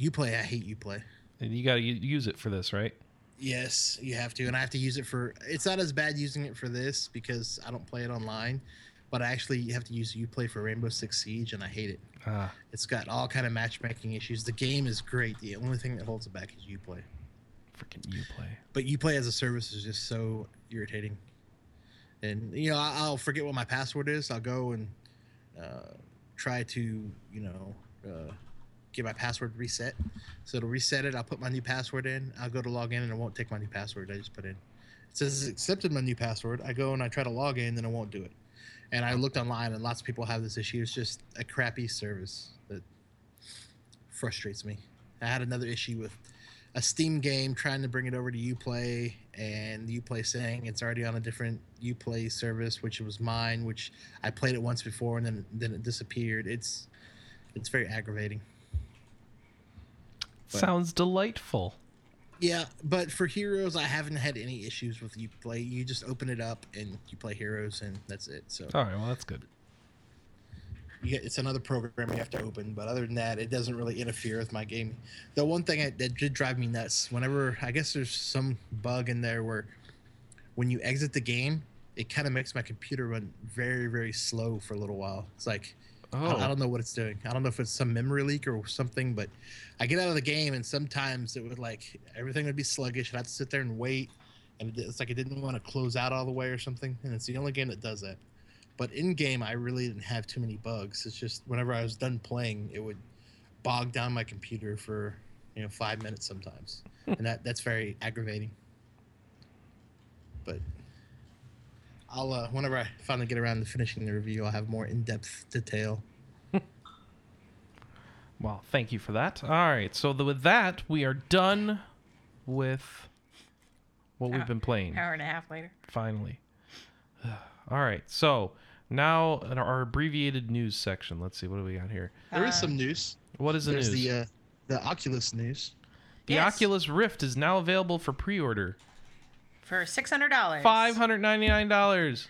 Uplay, I hate Uplay. And you got to use it for this, right? Yes, you have to. And I have to use it for... It's not as bad using it for this because I don't play it online. But I actually have to use Uplay for Rainbow Six Siege, and I hate it. Ah. It's got all kind of matchmaking issues. The game is great. The only thing that holds it back is Uplay. Freaking Uplay. But Uplay as a service is just so irritating. And, you know, I'll forget what my password is. I'll go and uh, try to, you know... Uh, get my password reset, so it'll reset it. I'll put my new password in. I'll go to log in and it won't take my new password I just put in. It says it's accepted my new password. I go and I try to log in and it won't do it. And I looked online and lots of people have this issue. It's just a crappy service that frustrates me. I had another issue with a Steam game trying to bring it over to Uplay, and Uplay saying it's already on a different Uplay service, which was mine, which I played it once before and then then it disappeared. It's it's very aggravating. But, sounds delightful. Yeah, but for Heroes, I haven't had any issues with Uplay. You just open it up and you play Heroes, and that's it. So all right, well, that's good. You get, it's another program you have to open, but other than that, it doesn't really interfere with my game. The one thing I, that did drive me nuts, whenever I guess there's some bug in there where when you exit the game, it kind of makes my computer run very, very slow for a little while. It's like... Oh. I don't know what it's doing. I don't know if it's some memory leak or something, but I get out of the game and sometimes it would like everything would be sluggish and I'd sit there and wait, and it's like I didn't want to close out all the way or something, and it's the only game that does that. But in game, I really didn't have too many bugs. It's just whenever I was done playing, it would bog down my computer for, you know, five minutes sometimes, and that that's very aggravating. But I'll uh, whenever I finally get around to finishing the review, I'll have more in-depth detail. Well, thank you for that. All right, so the, with that, we are done with what hour, we've been playing. Hour and a half later. Finally. All right, so now in our abbreviated news section. Let's see, what do we got here? There uh, is some news. What is the There's news? There's the, uh, the Oculus news. The yes. Oculus Rift is now available for pre-order. For six hundred dollars. five hundred ninety-nine dollars.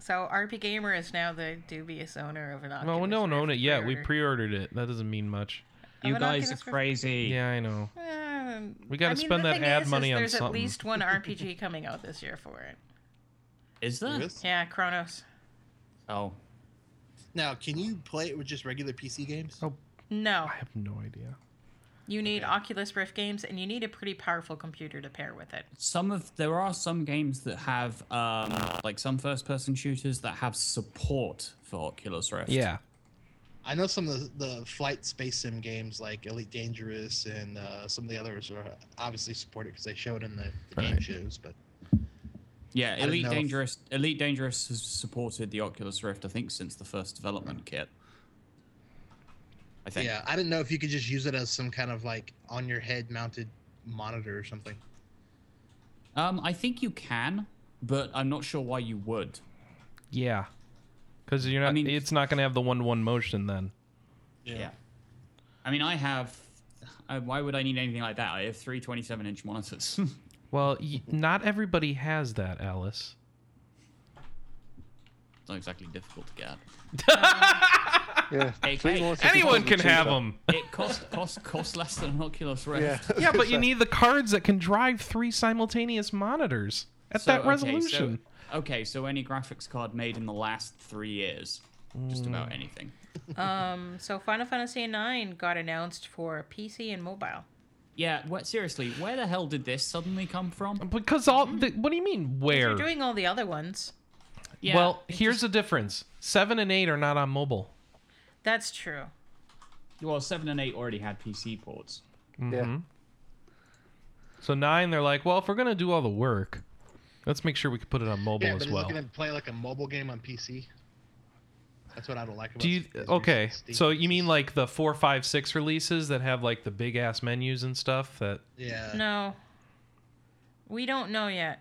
So R P Gamer is now the dubious owner of an Oculus. Well, we don't own it yet. We pre-ordered it. That doesn't mean much. You guys are crazy. Yeah, I know. Um, we got to I mean, spend that ad is, money is on something. There's at least one R P G coming out this year for it. Is there? Yeah, Chronos. Oh. Now, can you play it with just regular P C games? Oh. No. I have no idea. You need okay. Oculus Rift games, and you need a pretty powerful computer to pair with it. Some of there are some games that have, um, like some first-person shooters that have support for Oculus Rift. Yeah, I know some of the, the flight space sim games like Elite Dangerous and uh, some of the others are obviously supported because they showed in the, the right. game shows. But yeah, Elite Dangerous, if... Elite Dangerous has supported the Oculus Rift, I think, since the first development right. kit. I think. Yeah, I didn't know if you could just use it as some kind of like on your head mounted monitor or something. Um, I think you can, but I'm not sure why you would. Yeah, because you're not. I mean, it's not going to have the one-to-one motion then. Yeah. yeah. I mean, I have. I, why would I need anything like that? I have three twenty-seven inch monitors. Well, y- not everybody has that, Alice. It's not exactly difficult to get. um, Yeah. Hey, anyone can have them. It costs cost, cost less than an Oculus Rift. Yeah, yeah but you need the cards that can drive three simultaneous monitors at so, that resolution. Okay so, okay, so any graphics card made in the last three years. Mm. Just about anything. Um, so Final Fantasy nine got announced for P C and mobile. Yeah, what, seriously, where the hell did this suddenly come from? Because all... The, what do you mean, where? You're doing all the other ones. Yeah, well, here's just... the difference. seven and eight are not on mobile. That's true. Well, seven and eight already had P C ports. Mm-hmm. Yeah. So nine, they're like, well, if we're going to do all the work, let's make sure we can put it on mobile yeah, as well. Yeah, but looking to play like a mobile game on P C. That's what I don't like about do you, Okay, so you mean like the four, five, six releases that have like the big-ass menus and stuff? That Yeah. No. We don't know yet,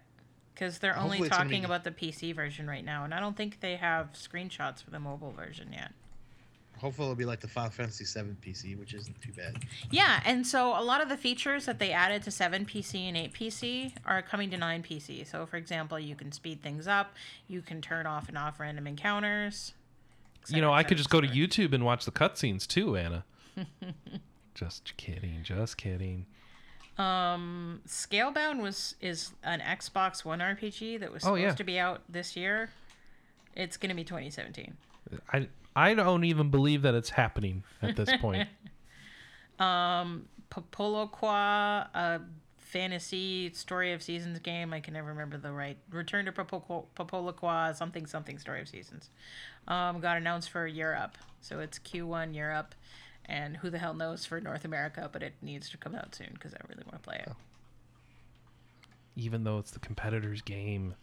because they're Hopefully only talking be... about the P C version right now, and I don't think they have screenshots for the mobile version yet. Hopefully it'll be like the Final Fantasy seven P C, which isn't too bad. Yeah, and so a lot of the features that they added to seven P C and eight P C are coming to nine P C. So, for example, you can speed things up, you can turn off and off random encounters... You know, I could just go to YouTube and watch the cutscenes too, Anna. Just kidding, just kidding. Um, Scalebound was is an Xbox One R P G that was supposed oh, yeah. to be out this year. It's going to be twenty seventeen. I I don't even believe that it's happening at this point. um, Popolqua, a fantasy story of seasons game. I can never remember the right. Return to Popolqua, something something story of seasons. Um, got announced for Europe, so it's Q one Europe, and who the hell knows for North America, but it needs to come out soon because I really want to play it. Oh. Even though it's the competitor's game.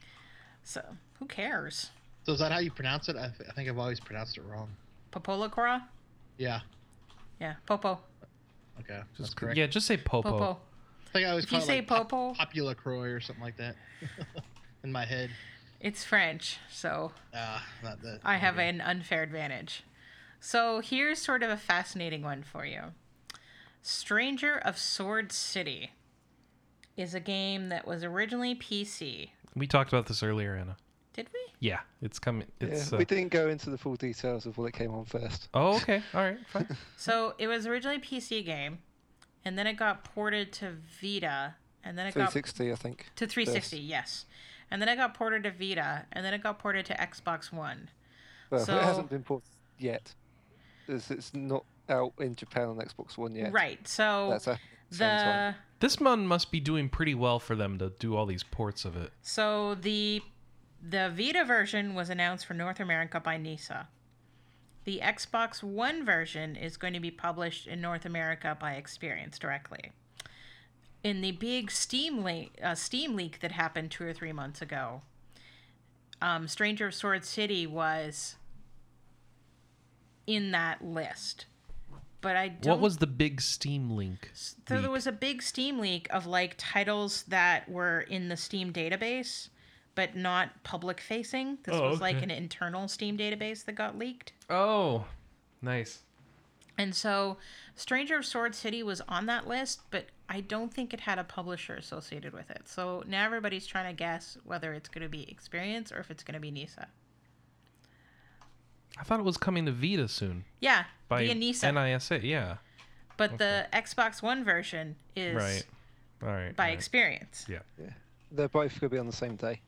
So, who cares? So is that how you pronounce it? I, th- I think I've always pronounced it wrong. Popolqua? Yeah. Yeah, Popo. Okay, just that's correct. Yeah, just say Popo. Popo. I think I always if call you it say like Popo, Popula Croix or something like that in my head. It's French, so uh, not that, I have an unfair advantage. So here's sort of a fascinating one for you. Stranger of Sword City is a game that was originally P C. We talked about this earlier, Anna. Did we? Yeah, it's coming. It's, yeah, we uh, didn't go into the full details of what it came on first. Oh, okay. All right, fine. So it was originally a P C game, and then it got ported to Vita, and then it three sixty, got... three sixty, I think. To three sixty, first. Yes. And then it got ported to Vita, and then it got ported to Xbox One. Well, so, it hasn't been ported yet. It's, it's not out in Japan on Xbox One yet. Right, so That's a, the this one must be doing pretty well for them to do all these ports of it. So the the Vita version was announced for North America by N I S A. The Xbox One version is going to be published in North America by Experience directly. In the big Steam, le- uh, Steam leak that happened two or three months ago, um, Stranger of Sword City was in that list. But I don't... What was the big Steam link? So leak? There was a big Steam leak of like titles that were in the Steam database, but not public facing. This oh, was okay. like an internal Steam database that got leaked. Oh, nice. And so Stranger of Sword City was on that list, but I don't think it had a publisher associated with it. So now everybody's trying to guess whether it's going to be Experience or if it's going to be N I S A. I thought it was coming to Vita soon. Yeah, by via N I S A. N I S A, yeah. But okay. The Xbox One version is right. All right, by right. Experience. Yeah. yeah. They're both going to be on the same day.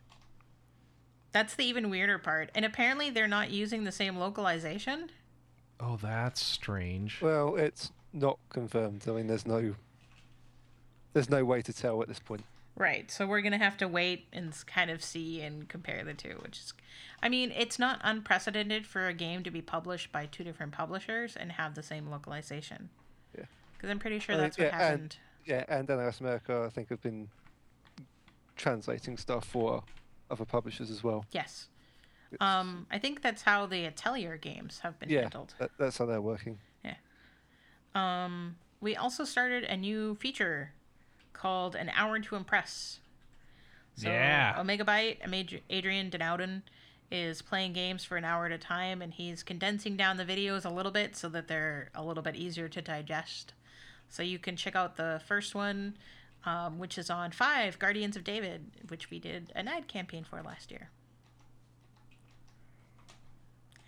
That's the even weirder part. And apparently they're not using the same localization. Oh, that's strange. Well, it's not confirmed. I mean, there's no... There's no way to tell at this point. Right. So we're going to have to wait and kind of see and compare the two, which is, I mean, it's not unprecedented for a game to be published by two different publishers and have the same localization. Yeah. Because I'm pretty sure that's uh, yeah, what happened. And, yeah, and N O S America, I think, have been translating stuff for other publishers as well. Yes. Um, I think that's how the Atelier games have been yeah, handled. Yeah, that, that's how they're working. Yeah. Um, we also started a new feature called An Hour to Impress. So yeah. Omega Byte, Adrian Denouden, is playing games for an hour at a time, and he's condensing down the videos a little bit so that they're a little bit easier to digest. So you can check out the first one, um, which is on five, Guardians of David, which we did an ad campaign for last year.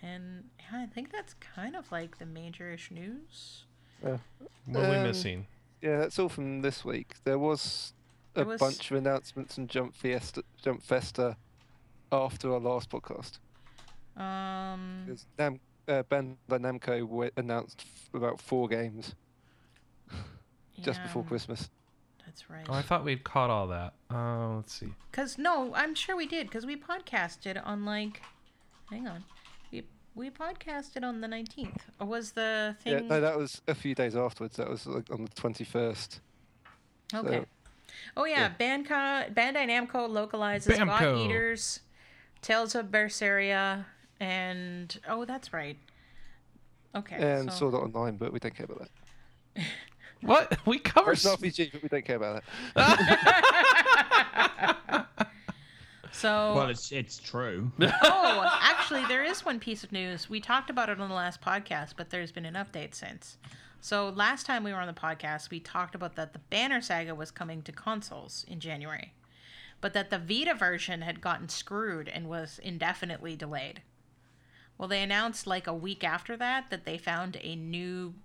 And yeah, I think that's kind of like the major-ish news. Yeah. What are um, we missing? Yeah, that's all from this week. There was a was... bunch of announcements and Jump Fiesta, Jump Festa after our last podcast. Um, Nam- uh, Bandai Namco announced f- about four games. just yeah. before Christmas. That's right. Oh, I thought we'd caught all that. Uh, let's see. Because, no, I'm sure we did, because we podcasted on, like, hang on. We we podcasted on the nineteenth. Or was the thing... Yeah, no, that was a few days afterwards. That was, like, on the twenty-first. Okay. So, oh, yeah. yeah. Bandai Namco localizes Bamco. God Eaters, Tales of Berseria, and... Oh, that's right. Okay. And so... Sword Art Online, but we don't care about that. What? We cover... It's not R P G, but we don't care about that. So... Well, it's it's true. Oh, actually, there is one piece of news. We talked about it on the last podcast, but there's been an update since. So last time we were on the podcast, we talked about that the Banner Saga was coming to consoles in January, but that the Vita version had gotten screwed and was indefinitely delayed. Well, they announced like a week after that that they found a new...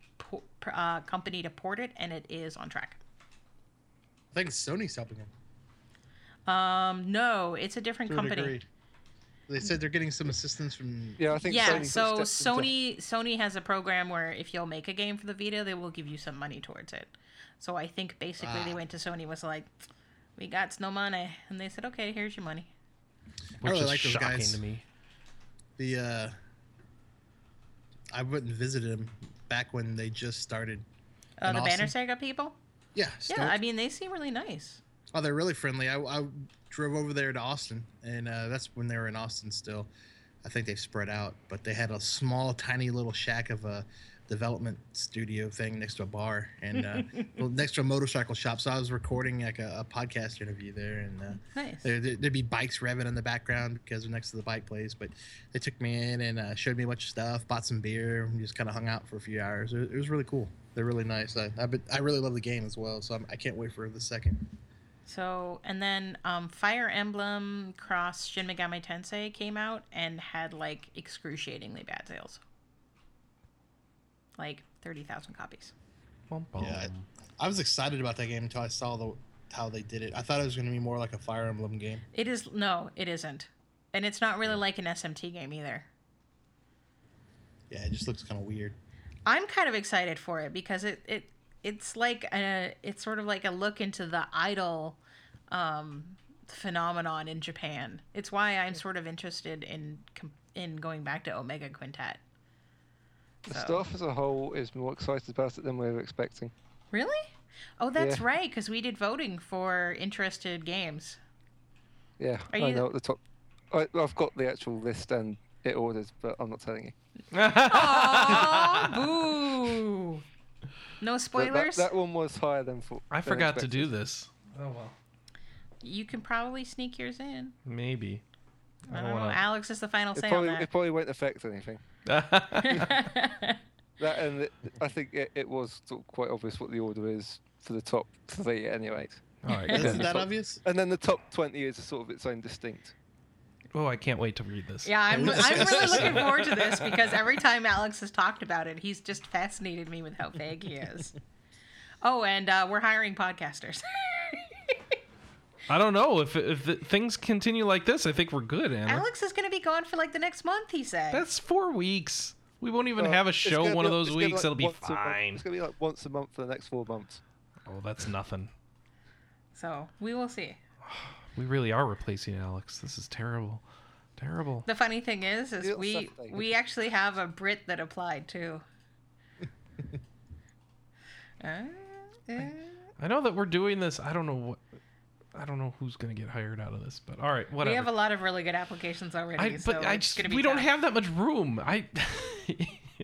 Uh, company to port it, and it is on track. I think Sony's helping them. Um, no, it's a different to company. A they said they're getting some assistance from. Yeah, I think. Yeah, Sony so Sony Sony has a program where if you'll make a game for the Vita, they will give you some money towards it. So I think basically ah. they went to Sony was like, "We got no money," and they said, "Okay, here's your money." Which I really is like those shocking guys. To me. The uh, I went and visited them. Back when they just started. Oh, and the Awesome. Banner Saga people? Yeah. Stoked. Yeah, I mean, they seem really nice. Oh, they're really friendly. I, I drove over there to Austin, and uh, that's when they were in Austin still. I think they've spread out, but they had a small, tiny little shack of a development studio thing next to a bar and uh, next to a motorcycle shop. So I was recording like a, a podcast interview there, and uh, nice. there, there'd be bikes revving in the background because we're next to the bike place. But they took me in and uh, showed me a bunch of stuff, bought some beer, and just kind of hung out for a few hours. It, it was really cool. They're really nice. I I, I really love the game as well, so I'm, I can't wait for the second. So and then um, Fire Emblem Cross Shin Megami Tensei came out and had like excruciatingly bad sales. Like thirty thousand copies. Yeah, I, I was excited about that game until I saw the how they did it. I thought it was going to be more like a Fire Emblem game. It is. No, it isn't. And it's not really yeah. like an S M T game either. Yeah, it just looks kind of weird. I'm kind of excited for it because it, it it's like a, it's sort of like a look into the idol um, phenomenon in Japan. It's why I'm sort of interested in in going back to Omega Quintet. The so. staff as a whole is more excited about it than we were expecting. Really? Oh, that's yeah. right, because we did voting for interested games. Yeah, Are I you... know at the top. I, I've got the actual list and it ordered, but I'm not telling you. Oh, boo! No spoilers? That, that, that one was higher than for. I forgot to do this. Oh, well. You can probably sneak yours in. Maybe. I don't, I don't know. know. Alex is the final it say probably, on that. It probably won't affect anything. that and it, I think it, it was sort of quite obvious what the order is for the top three, anyway. All right, isn't that top, obvious? And then the top twenty is sort of its own distinct. Oh, I can't wait to read this. Yeah, I'm I'm really looking forward to this because every time Alex has talked about it, he's just fascinated me with how vague he is. Oh, and uh, we're hiring podcasters. I don't know. If if the things continue like this, I think we're good, Anna. Alex is going to be gone for like the next month, he said. That's four weeks. We won't even uh, have a show one of those weeks. It'll be fine. It's going to be like once a month for the next four months. Oh, that's nothing. So we will see. We really are replacing Alex. This is terrible. Terrible. The funny thing is, is we, we actually have a Brit that applied, too. uh, uh. I, I know that we're doing this. I don't know what. I don't know who's going to get hired out of this, but all right, whatever. We have a lot of really good applications already. I, but so I just, it's be we tough. Don't have that much room. I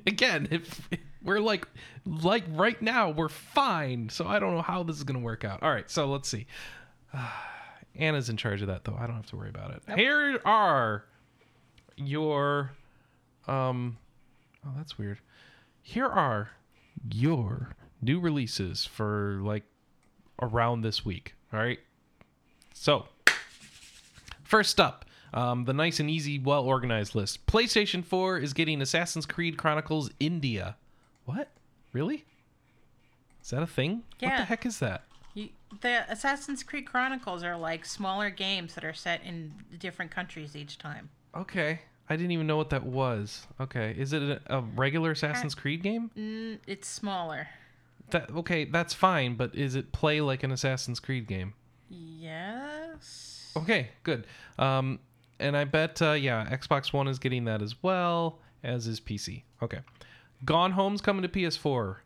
again, if we're like, like right now, we're fine. So I don't know how this is going to work out. All right, so let's see. Uh, Anna's in charge of that, though. I don't have to worry about it. Nope. Here are your, um, oh, that's weird. Here are your new releases for like around this week. All right. So, first up, um, the nice and easy, well-organized list. PlayStation four is getting Assassin's Creed Chronicles India. What? Really? Is that a thing? Yeah. What the heck is that? You, the Assassin's Creed Chronicles are like smaller games that are set in different countries each time. Okay. I didn't even know what that was. Okay. Is it a, a regular Assassin's Creed game? Mm, it's smaller. that, okay, that's fine, but is it play like an Assassin's Creed game? Yes. Okay, good. Um, and I bet, uh, yeah, Xbox One is getting that as well, as is P C. Okay. Gone Home's coming to P S four.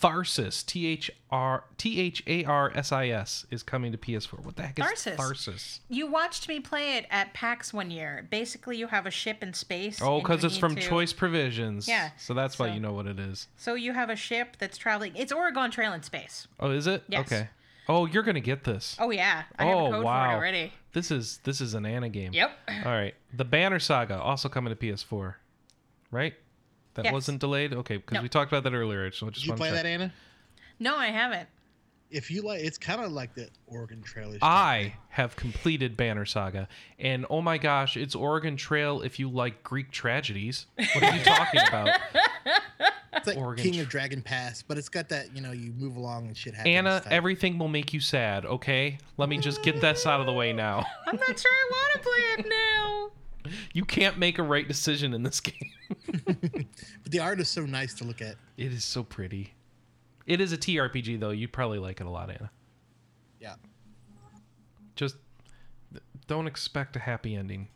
Tharsis, T H R T H A R S I S, is coming to P S four. What the heck is Tharsis? Tharsis? You watched me play it at PAX one year. Basically, you have a ship in space. Oh, because it's from to... Choice Provisions. Yeah. So that's so, why you know what it is. So you have a ship that's traveling. It's Oregon Trail in space. Oh, is it? Yes. Okay. Oh, you're going to get this. Oh, yeah. I oh, have a code wow. for it already. This is, this is an Anna game. Yep. All right. The Banner Saga, also coming to P S four. Right? That yes. wasn't delayed? Okay, because nope. we talked about that earlier. So I just Did you play that, Anna? No, I haven't. If you like, it's kind of like the Oregon Trail. I have completed Banner Saga, and oh my gosh, it's Oregon Trail if you like Greek tragedies. What are you talking about? It's like Oregon King Tra- of Dragon Pass, but it's got that, you know, you move along and shit happens. Anna, type. Everything will make you sad, okay? Let me just get this out of the way now. I'm not sure I want to play it now. You can't make a right decision in this game. But the art is so nice to look at. It is so pretty. It is a T R P G, though. You'd probably like it a lot, Anna. Yeah. Just don't expect a happy ending.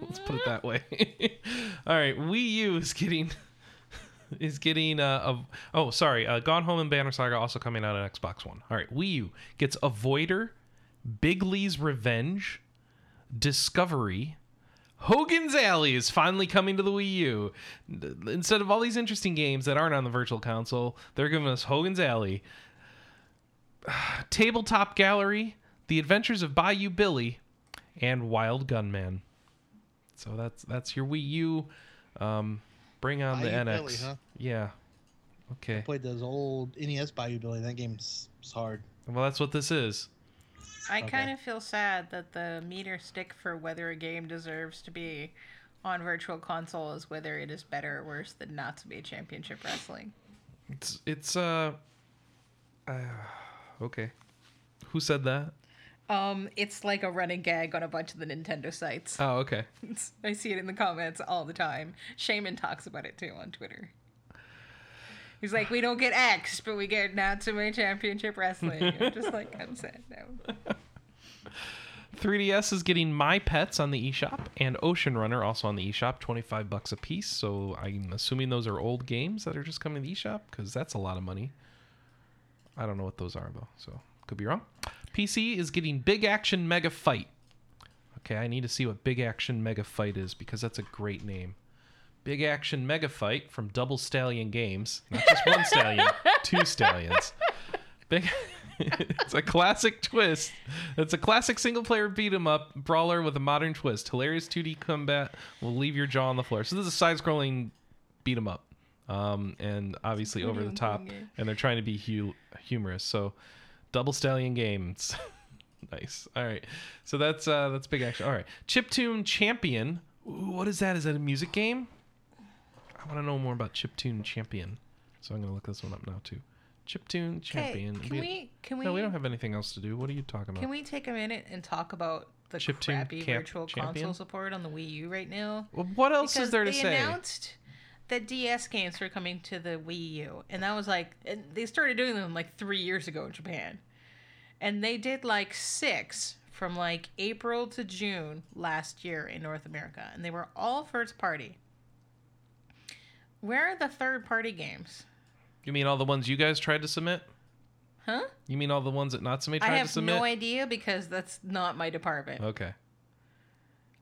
Let's put it that way. All right. Wii U is getting... is getting... Uh, a, oh, sorry. Uh, Gone Home and Banner Saga also coming out on Xbox One. All right. Wii U gets Avoider, Big Lee's Revenge, Discovery... Hogan's Alley is finally coming to the Wii U. Instead of all these interesting games that aren't on the virtual console, they're giving us Hogan's Alley. Tabletop Gallery, The Adventures of Bayou Billy, and Wild Gunman. So that's that's your Wii U. Um, bring on Bayou the N X. Billy, huh? Yeah. Okay. I played those old N E S Bayou Billy. That game's hard. Well, that's what this is. I okay. kind of feel sad that the meter stick for whether a game deserves to be on virtual console is whether it is better or worse than Natsume Championship Wrestling. It's, it's uh, uh, okay. Who said that? Um, it's like a running gag on a bunch of the Nintendo sites. Oh, okay. It's, I see it in the comments all the time. Shaman talks about it too on Twitter. He's like, we don't get X, but we get Natsume Championship Wrestling. I'm just like, I'm sad now. three D S is getting My Pets on the eShop and Ocean Runner also on the eShop, twenty-five bucks a piece. So I'm assuming those are old games that are just coming to the eShop because that's a lot of money. I don't know what those are, though, so could be wrong. P C is getting Big Action Mega Fight. Okay, I need to see what Big Action Mega Fight is because that's a great name. Big Action Mega Fight from Double Stallion Games. Not just one stallion, two stallions. Big, it's a classic twist. It's a classic single-player beat-em-up brawler with a modern twist. Hilarious two D combat will leave your jaw on the floor. So this is a side-scrolling beat-em-up. Um, and obviously over the top. And they're trying to be hu- humorous. So Double Stallion Games. Nice. All right. So that's uh, that's Big Action. All right. Chiptune Champion. Ooh, what is that? Is that a music game? I want to know more about Chiptune Champion, so I'm going to look this one up now, too. Chiptune Champion. Can we, we, can we, no, we don't have anything else to do. What are you talking about? Can we take a minute and talk about the Chiptune crappy virtual Champion? Console support on the Wii U right now? Well, what else because is there to say? They announced that D S games were coming to the Wii U, and that was like... And they started doing them like three years ago in Japan. And they did like six from like April to June last year in North America, and they were all first party. Where are the third-party games? You mean all the ones you guys tried to submit? Huh? You mean all the ones that Natsume tried to submit? I have no idea because that's not my department. Okay.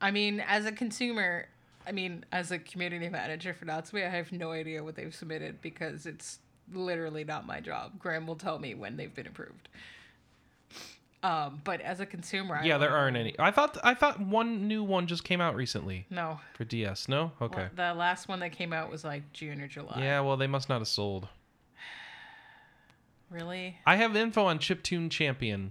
I mean, as a consumer, I mean, as a community manager for Natsume, I have no idea what they've submitted because it's literally not my job. Graham will tell me when they've been approved. Um, but as a consumer, I yeah, there aren't know. Any. I thought I thought one new one just came out recently. No, for D S, no. Okay, well, the last one that came out was like June or July. Yeah, well, they must not have sold. Really? I have info on Chiptune Champion.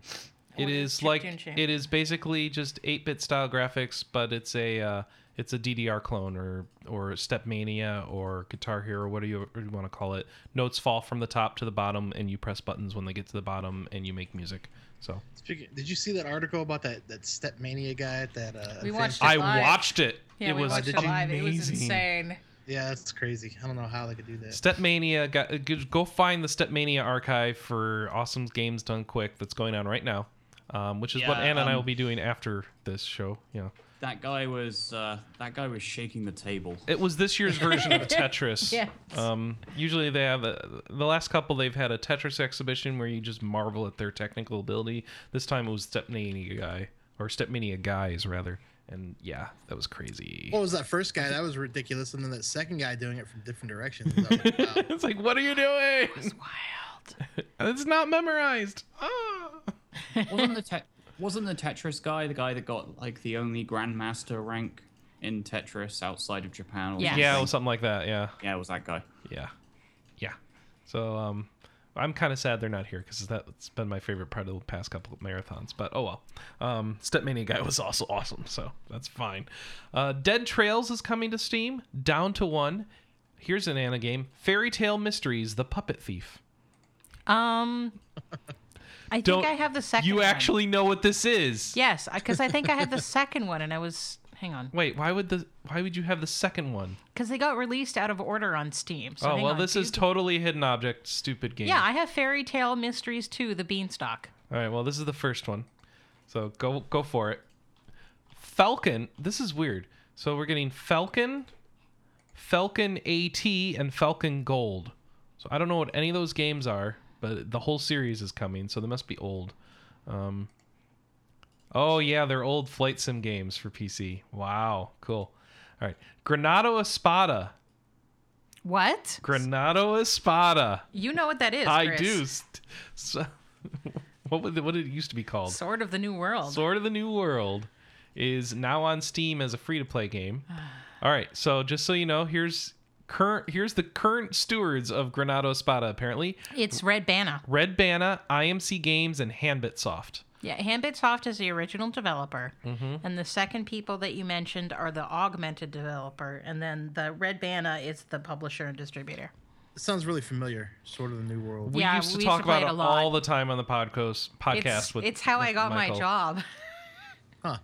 It is, is like Champion? It is basically just eight-bit style graphics, but it's a uh, it's a D D R clone or or Stepmania or Guitar Hero, what do you, you want to call it? Notes fall from the top to the bottom, and you press buttons when they get to the bottom, and you make music. So, did you see that article about that, that Stepmania guy at that? Uh, we watched it I watched it. Yeah, it was it amazing. Live. It was insane. Yeah, that's crazy. I don't know how they could do that. Stepmania, got, go find the Stepmania archive for Awesome Games Done Quick that's going on right now, um, which is yeah, what Anna um, and I will be doing after this show. Yeah. That guy was uh, that guy was shaking the table. It was this year's version of Tetris. Yes. Um, usually they have a, the last couple they've had a Tetris exhibition where you just marvel at their technical ability. This time it was Stepmania guy or Stepmania guys rather. And yeah, that was crazy. What was that first guy? That was ridiculous. And then that second guy doing it from different directions. Like, wow. It's like, what are you doing? It's wild. It's not memorized. Oh. Wasn't the te- wasn't the Tetris guy the guy that got like the only Grandmaster rank in Tetris outside of Japan? Or yeah, something? yeah, it was something like that. Yeah, yeah, it was that guy. Yeah, yeah. So um, I'm kind of sad they're not here because that's been my favorite part of the past couple of marathons. But oh well. Um, Stepmania guy was also awesome, so that's fine. Uh, Dead Trails is coming to Steam. Down to one. Here's an Anna game: Fairy Tale Mysteries: The Puppet Thief. Um. I think Don't, I have the second you one. You actually know what this is. Yes, because I, I think I had the second one, and I was... Hang on. Wait, why would the why would you have the second one? Because they got released out of order on Steam. So oh, well, on. this Dude. is totally hidden object, stupid game. Yeah, I have Fairy Tale Mysteries two, The Beanstalk. All right, well, this is the first one. So go, go for it. Falcon. This is weird. So we're getting Falcon, Falcon AT, and Falcon Gold. So I don't know what any of those games are. But the whole series is coming, so they must be old. Um, oh, yeah, they're old flight sim games for P C. Wow, cool. All right. Granado Espada. What? Granado Espada. You know what that is, I Chris. do. So, what, would the, what did it used to be called? Sword of the New World. Sword of the New World is now on Steam as a free-to-play game. All right, so just so you know, here's... Current, here's the current stewards of Granado Espada, apparently. It's Red Banna. Red Banna, I M C Games, and Hanbit Soft. Yeah, Hanbit Soft is the original developer. Mm-hmm. And the second people that you mentioned are the augmented developer. And then the Red Banna is the publisher and distributor. It sounds really familiar, Sword of the New World. We yeah, used to we talk used to about it, it all the time on the podcast. podcast it's, with, it's how with I got Michael. my job. Huh.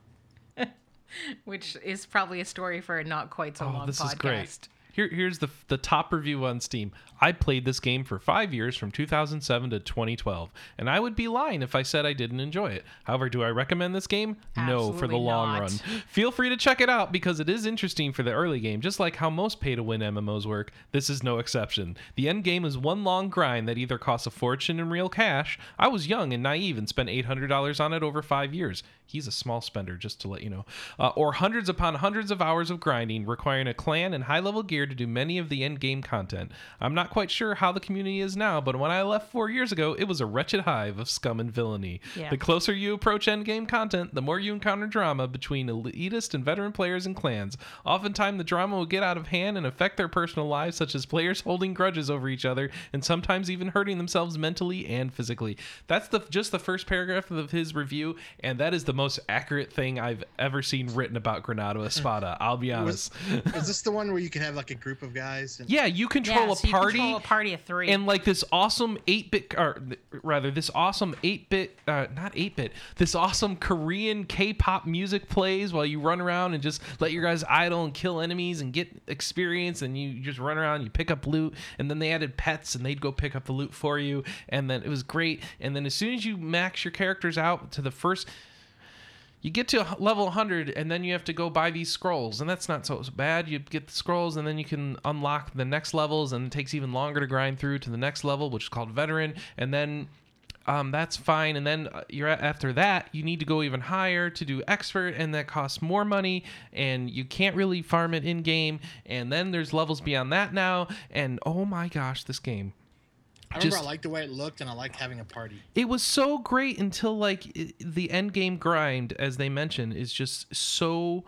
Which is probably a story for a not quite so oh, long this podcast. This is great. Here, here's the the top review on Steam. I played this game for five years from two thousand seven to twenty twelve, and I would be lying if I said I didn't enjoy it. However, do I recommend this game? Absolutely no, for the not. long run. Feel free to check it out because it is interesting for the early game, just like how most pay-to-win M M Os work. This is no exception. The end game is one long grind that either costs a fortune in real cash. I was young and naive and spent eight hundred dollars on it over five years. He's a small spender, just to let you know. Uh, or hundreds upon hundreds of hours of grinding, requiring a clan and high-level gear to do many of the end game content. I'm not quite sure how the community is now, but when I left four years ago, it was a wretched hive of scum and villainy. Yeah. The closer you approach end game content, the more you encounter drama between elitist and veteran players and clans. Oftentimes, the drama will get out of hand and affect their personal lives, such as players holding grudges over each other and sometimes even hurting themselves mentally and physically. That's the just the first paragraph of his review, and that is the most accurate thing I've ever seen written about Granado Espada. I'll be honest. Was, is this the one where you can have like a group of guys? And- yeah, you control yeah, so a party. You control a party of three. And like this awesome eight-bit, or rather, this awesome eight-bit, uh, not eight-bit, this awesome Korean K-pop music plays while you run around and just let your guys idle and kill enemies and get experience. And you just run around, you pick up loot. And then they added pets, and they'd go pick up the loot for you. And then it was great. And then as soon as you max your characters out to the first... You get to level one hundred, and then you have to go buy these scrolls, and that's not so bad. You get the scrolls, and then you can unlock the next levels, and it takes even longer to grind through to the next level, which is called Veteran, and then um, that's fine. And then you're after that, you need to go even higher to do Expert, and that costs more money, and you can't really farm it in-game, and then there's levels beyond that now, and oh my gosh, this game. I remember Just, I liked the way it looked, and I liked having a party. It was so great until, like, it, the end game grind, as they mentioned, is just so...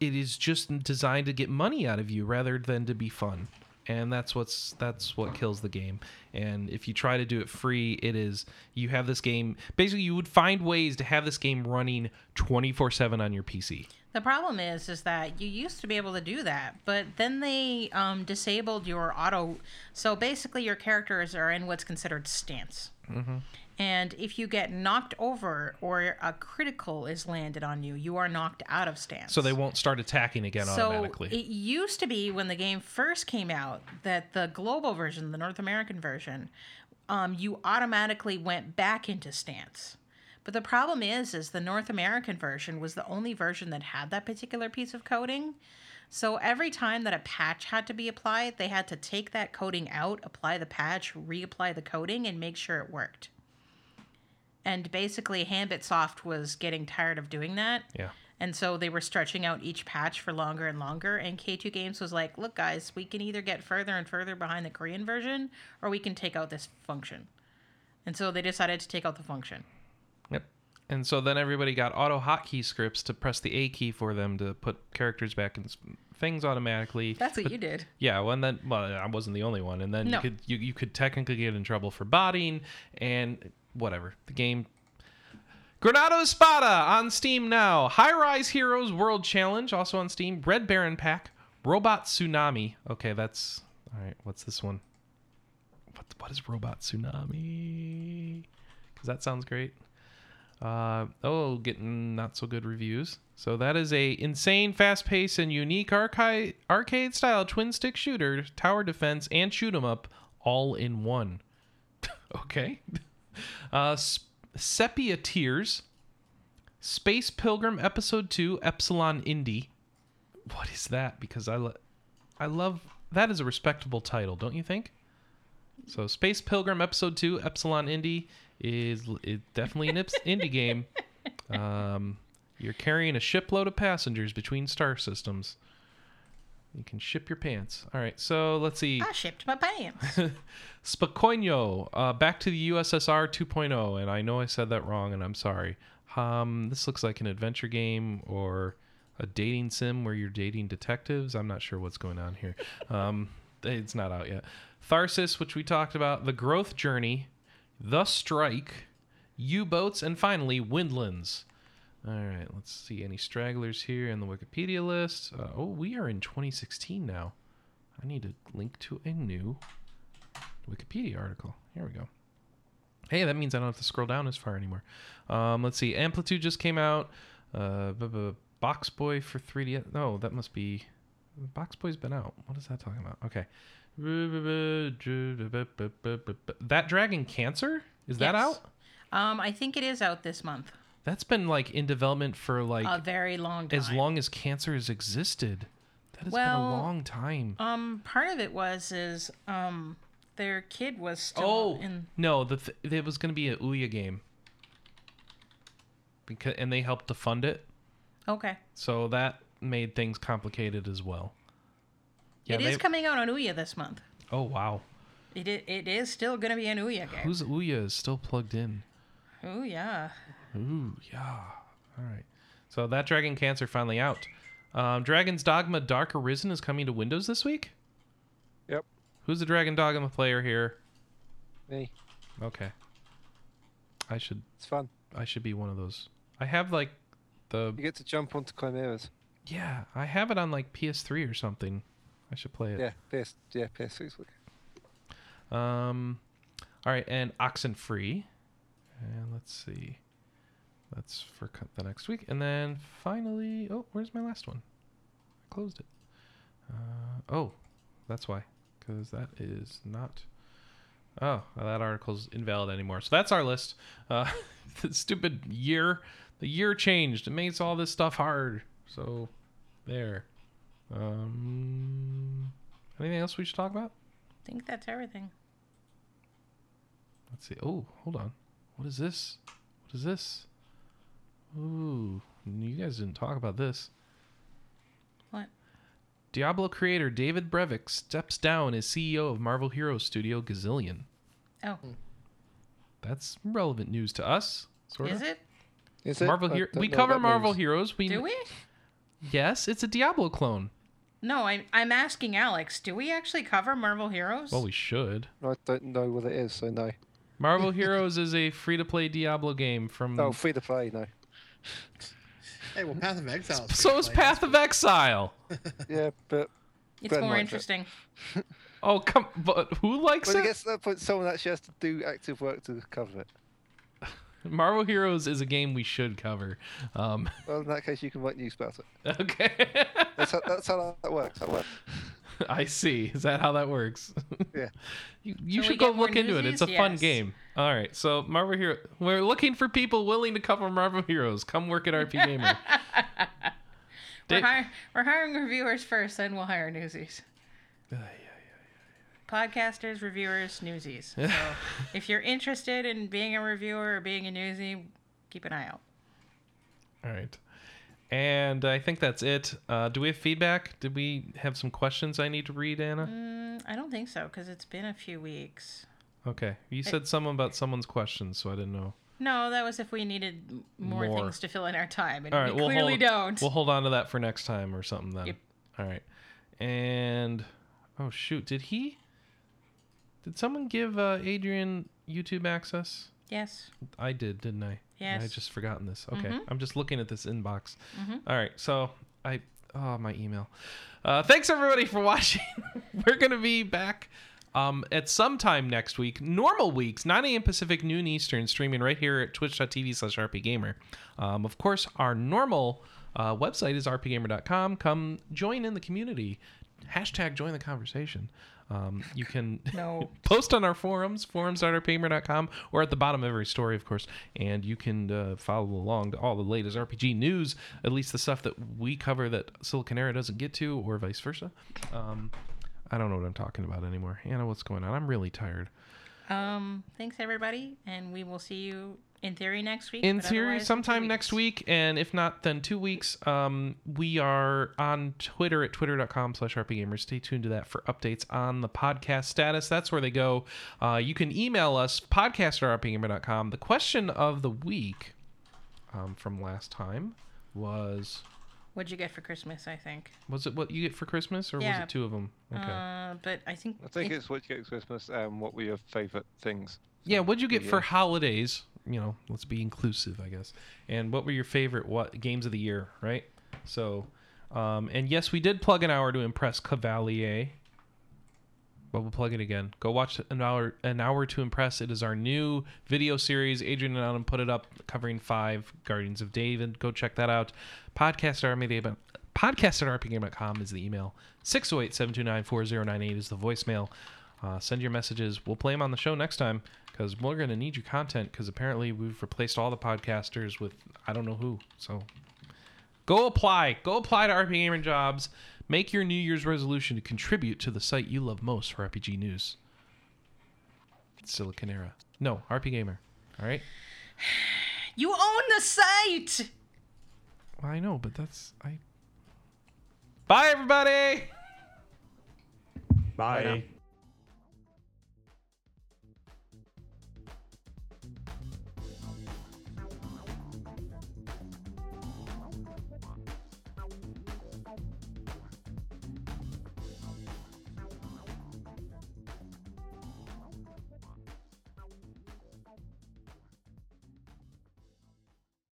It is just designed to get money out of you rather than to be fun. And that's what's that's what kills the game. And if you try to do it free, it is... You have this game... Basically, you would find ways to have this game running twenty-four seven on your P C. The problem is, is that you used to be able to do that, but then they um, disabled your auto. So basically your characters are in what's considered stance. Mm-hmm. And if you get knocked over or a critical is landed on you, you are knocked out of stance. So they won't start attacking again so automatically. So it used to be when the game first came out that the global version, the North American version, um, you automatically went back into stance. But the problem is, is the North American version was the only version that had that particular piece of coding. So every time that a patch had to be applied, they had to take that coding out, apply the patch, reapply the coding, and make sure it worked. And basically, Hanbit Soft was getting tired of doing that. Yeah. And so they were stretching out each patch for longer and longer. And K two Games was like, look, guys, we can either get further and further behind the Korean version, or we can take out this function. And so they decided to take out the function. Yep. And so then everybody got auto hotkey scripts to press the A key for them to put characters back in things automatically. That's what but, you did. Yeah, well, and then well, I wasn't the only one. And then no. you could you, you could technically get in trouble for botting and whatever. The game Granado Espada on Steam now. High Rise Heroes World Challenge also on Steam. Red Baron Pack. Robot Tsunami. Okay, that's all right. What's this one? What what is Robot Tsunami? Because that sounds great. Uh, oh, getting not so good reviews. So that is a insane, fast-paced, and unique archi- arcade-style twin-stick shooter, tower defense, and shoot 'em up all in one. Okay. Uh, S- Sepia Tears, Space Pilgrim Episode Two, Epsilon Indie. What is that? Because I lo- I love that is a respectable title, don't you think? So Space Pilgrim Episode Two, Epsilon Indie. Is it definitely an indie game. Um, you're carrying a shipload of passengers between star systems. You can ship your pants. All right, so let's see. I shipped my pants. Spacoino, uh, back to the U S S R two point oh, and I know I said that wrong, and I'm sorry. Um, this looks like an adventure game or a dating sim where you're dating detectives. I'm not sure what's going on here. Um, it's not out yet. Tharsis, which we talked about. The Growth Journey. The Strike, U-Boats, and finally, Windlands. All right, let's see any stragglers here in the Wikipedia list. Uh, oh, we are in twenty sixteen now. I need to link to a new Wikipedia article. Here we go. Hey, that means I don't have to scroll down as far anymore. Um, let's see. Amplitude just came out. Uh, Box Boy for three D S. No, that must be... Box Boy's been out. What is that talking about? Okay. That Dragon Cancer? Is yes. that out? Um, I think it is out this month. That's been like in development for like a very long time. As long as Cancer has existed. That has well, been a long time. Um, part of it was is um their kid was still oh, in no, the th- it was going to be an Ouya game. Because and they helped to fund it. Okay. So that made things complicated as well. Yeah, it they... is coming out on Ouya this month. Oh, wow. It is, it is still going to be an Ouya game. Who's Ouya is still plugged in? Ooh, yeah. Ooh, yeah. All right. So that Dragon Cancer finally out. Um, Dragon's Dogma Dark Arisen is coming to Windows this week? Yep. Who's the Dragon Dogma player here? Me. Okay. I should... It's fun. I should be one of those. I have, like, the... You get to jump onto chimeras. Yeah. I have it on, like, P S three or something. I should play it. Yeah, P S, yeah, P S three's looking. Um, all right, and Oxenfree. And let's see. That's for the next week. And then finally, oh, where's my last one? I closed it. Uh, oh, that's why. Because that is not... Oh, well, that article's invalid anymore. So that's our list. Uh, the stupid year. The year changed. It makes all this stuff hard. So, there. Um, anything else we should talk about? I think that's everything. Let's see. Oh, hold on. What is this? What is this? Ooh, you guys didn't talk about this. What? Diablo creator David Brevik steps down as C E O of Marvel Heroes Studio Gazillion. Oh. That's relevant news to us, sort of. Is it? Is it? Marvel Hero- we cover Marvel Heroes. We Do we? Yes, it's a Diablo clone. No, I'm I'm asking Alex, do we actually cover Marvel Heroes? Well, we should. I don't know what it is, so no. Marvel Heroes is a free-to-play Diablo game from... Oh, free-to-play, no. Hey, well, Path of Exile. So is Path of Exile. Yeah, but it's more interesting. It. Oh, come! But who likes it? When it gets to that point, someone actually has to do active work to cover it. Marvel Heroes is a game we should cover. Um, well, in that case, you can write news about it. Okay. That's how, that's how that works. That works. I see. Is that how that works? Yeah. You, you should go look into it. It's a yes. fun game. All right. So Marvel Hero, we're looking for people willing to cover Marvel Heroes. Come work at R P Gamer. we're, hire, we're hiring reviewers first, then we'll hire newsies. Uh, yeah. Podcasters, reviewers, newsies. So if you're interested in being a reviewer or being a newsie, keep an eye out. All right. And I think that's it. Uh, do we have feedback? Did we have some questions I need to read, Anna? Mm, I don't think so, because it's been a few weeks. Okay. You said I, something about someone's questions, so I didn't know. No, that was if we needed more, more. things to fill in our time, and All right, we we'll clearly hold, don't. We'll hold on to that for next time or something then. Yep. All right. And, oh, shoot. Did he... Did someone give uh, Adrian YouTube access? Yes. I did, didn't I? Yes. I just forgotten this. Okay. Mm-hmm. I'm just looking at this inbox. Mm-hmm. All right. So I, oh, my email. Uh, thanks, everybody, for watching. We're going to be back um, at some time next week. Normal weeks, nine a.m. Pacific, noon Eastern, streaming right here at twitch dot t v slash r p gamer. Um, of course, our normal uh, website is r p gamer dot com. Come join in the community. Hashtag join the conversation. Um, you can no. post on our forums, forums dot r p gamer dot com, or at the bottom of every story, of course. And you can uh, follow along to all the latest R P G news, at least the stuff that we cover that Siliconera doesn't get to, or vice versa. Um, I don't know what I'm talking about anymore. Anna, what's going on? I'm really tired. Um, thanks, everybody, and we will see you in theory next week. In theory, sometime next week, and if not, then two weeks. Um, we are on Twitter at twitter dot com slash r p gamers. Stay tuned to that for updates on the podcast status. That's where they go. Uh, you can email us, podcast at r p gamer dot com. The question of the week um, from last time was... What'd you get for Christmas, I think? Was it what you get for Christmas, or yeah. was it two of them? Okay. Uh, but I think... I think it's, it's what you get for Christmas and what were your favorite things. Yeah, what'd you get for holidays? You know, let's be inclusive, I guess. And what were your favorite what games of the year, right? So, um, and yes, we did plug an hour to impress Cavalier. But we'll plug it again. Go watch an hour, an hour to impress. It is our new video series. Adrian and Adam put it up, covering five Guardians of David. Go check that out. Podcast at podcast at r p game dot com is the email. six oh eight, seven two nine, four oh nine eight is the voicemail. Uh, send your messages. We'll play them on the show next time because we're going to need your content because apparently we've replaced all the podcasters with I don't know who. So go apply. Go apply to R P Gamer jobs. Make your New Year's resolution to contribute to the site you love most for R P G news. Siliconera. No, R P Gamer. All right? You own the site! Well, I know, but that's... I. Bye, everybody! Bye. Bye.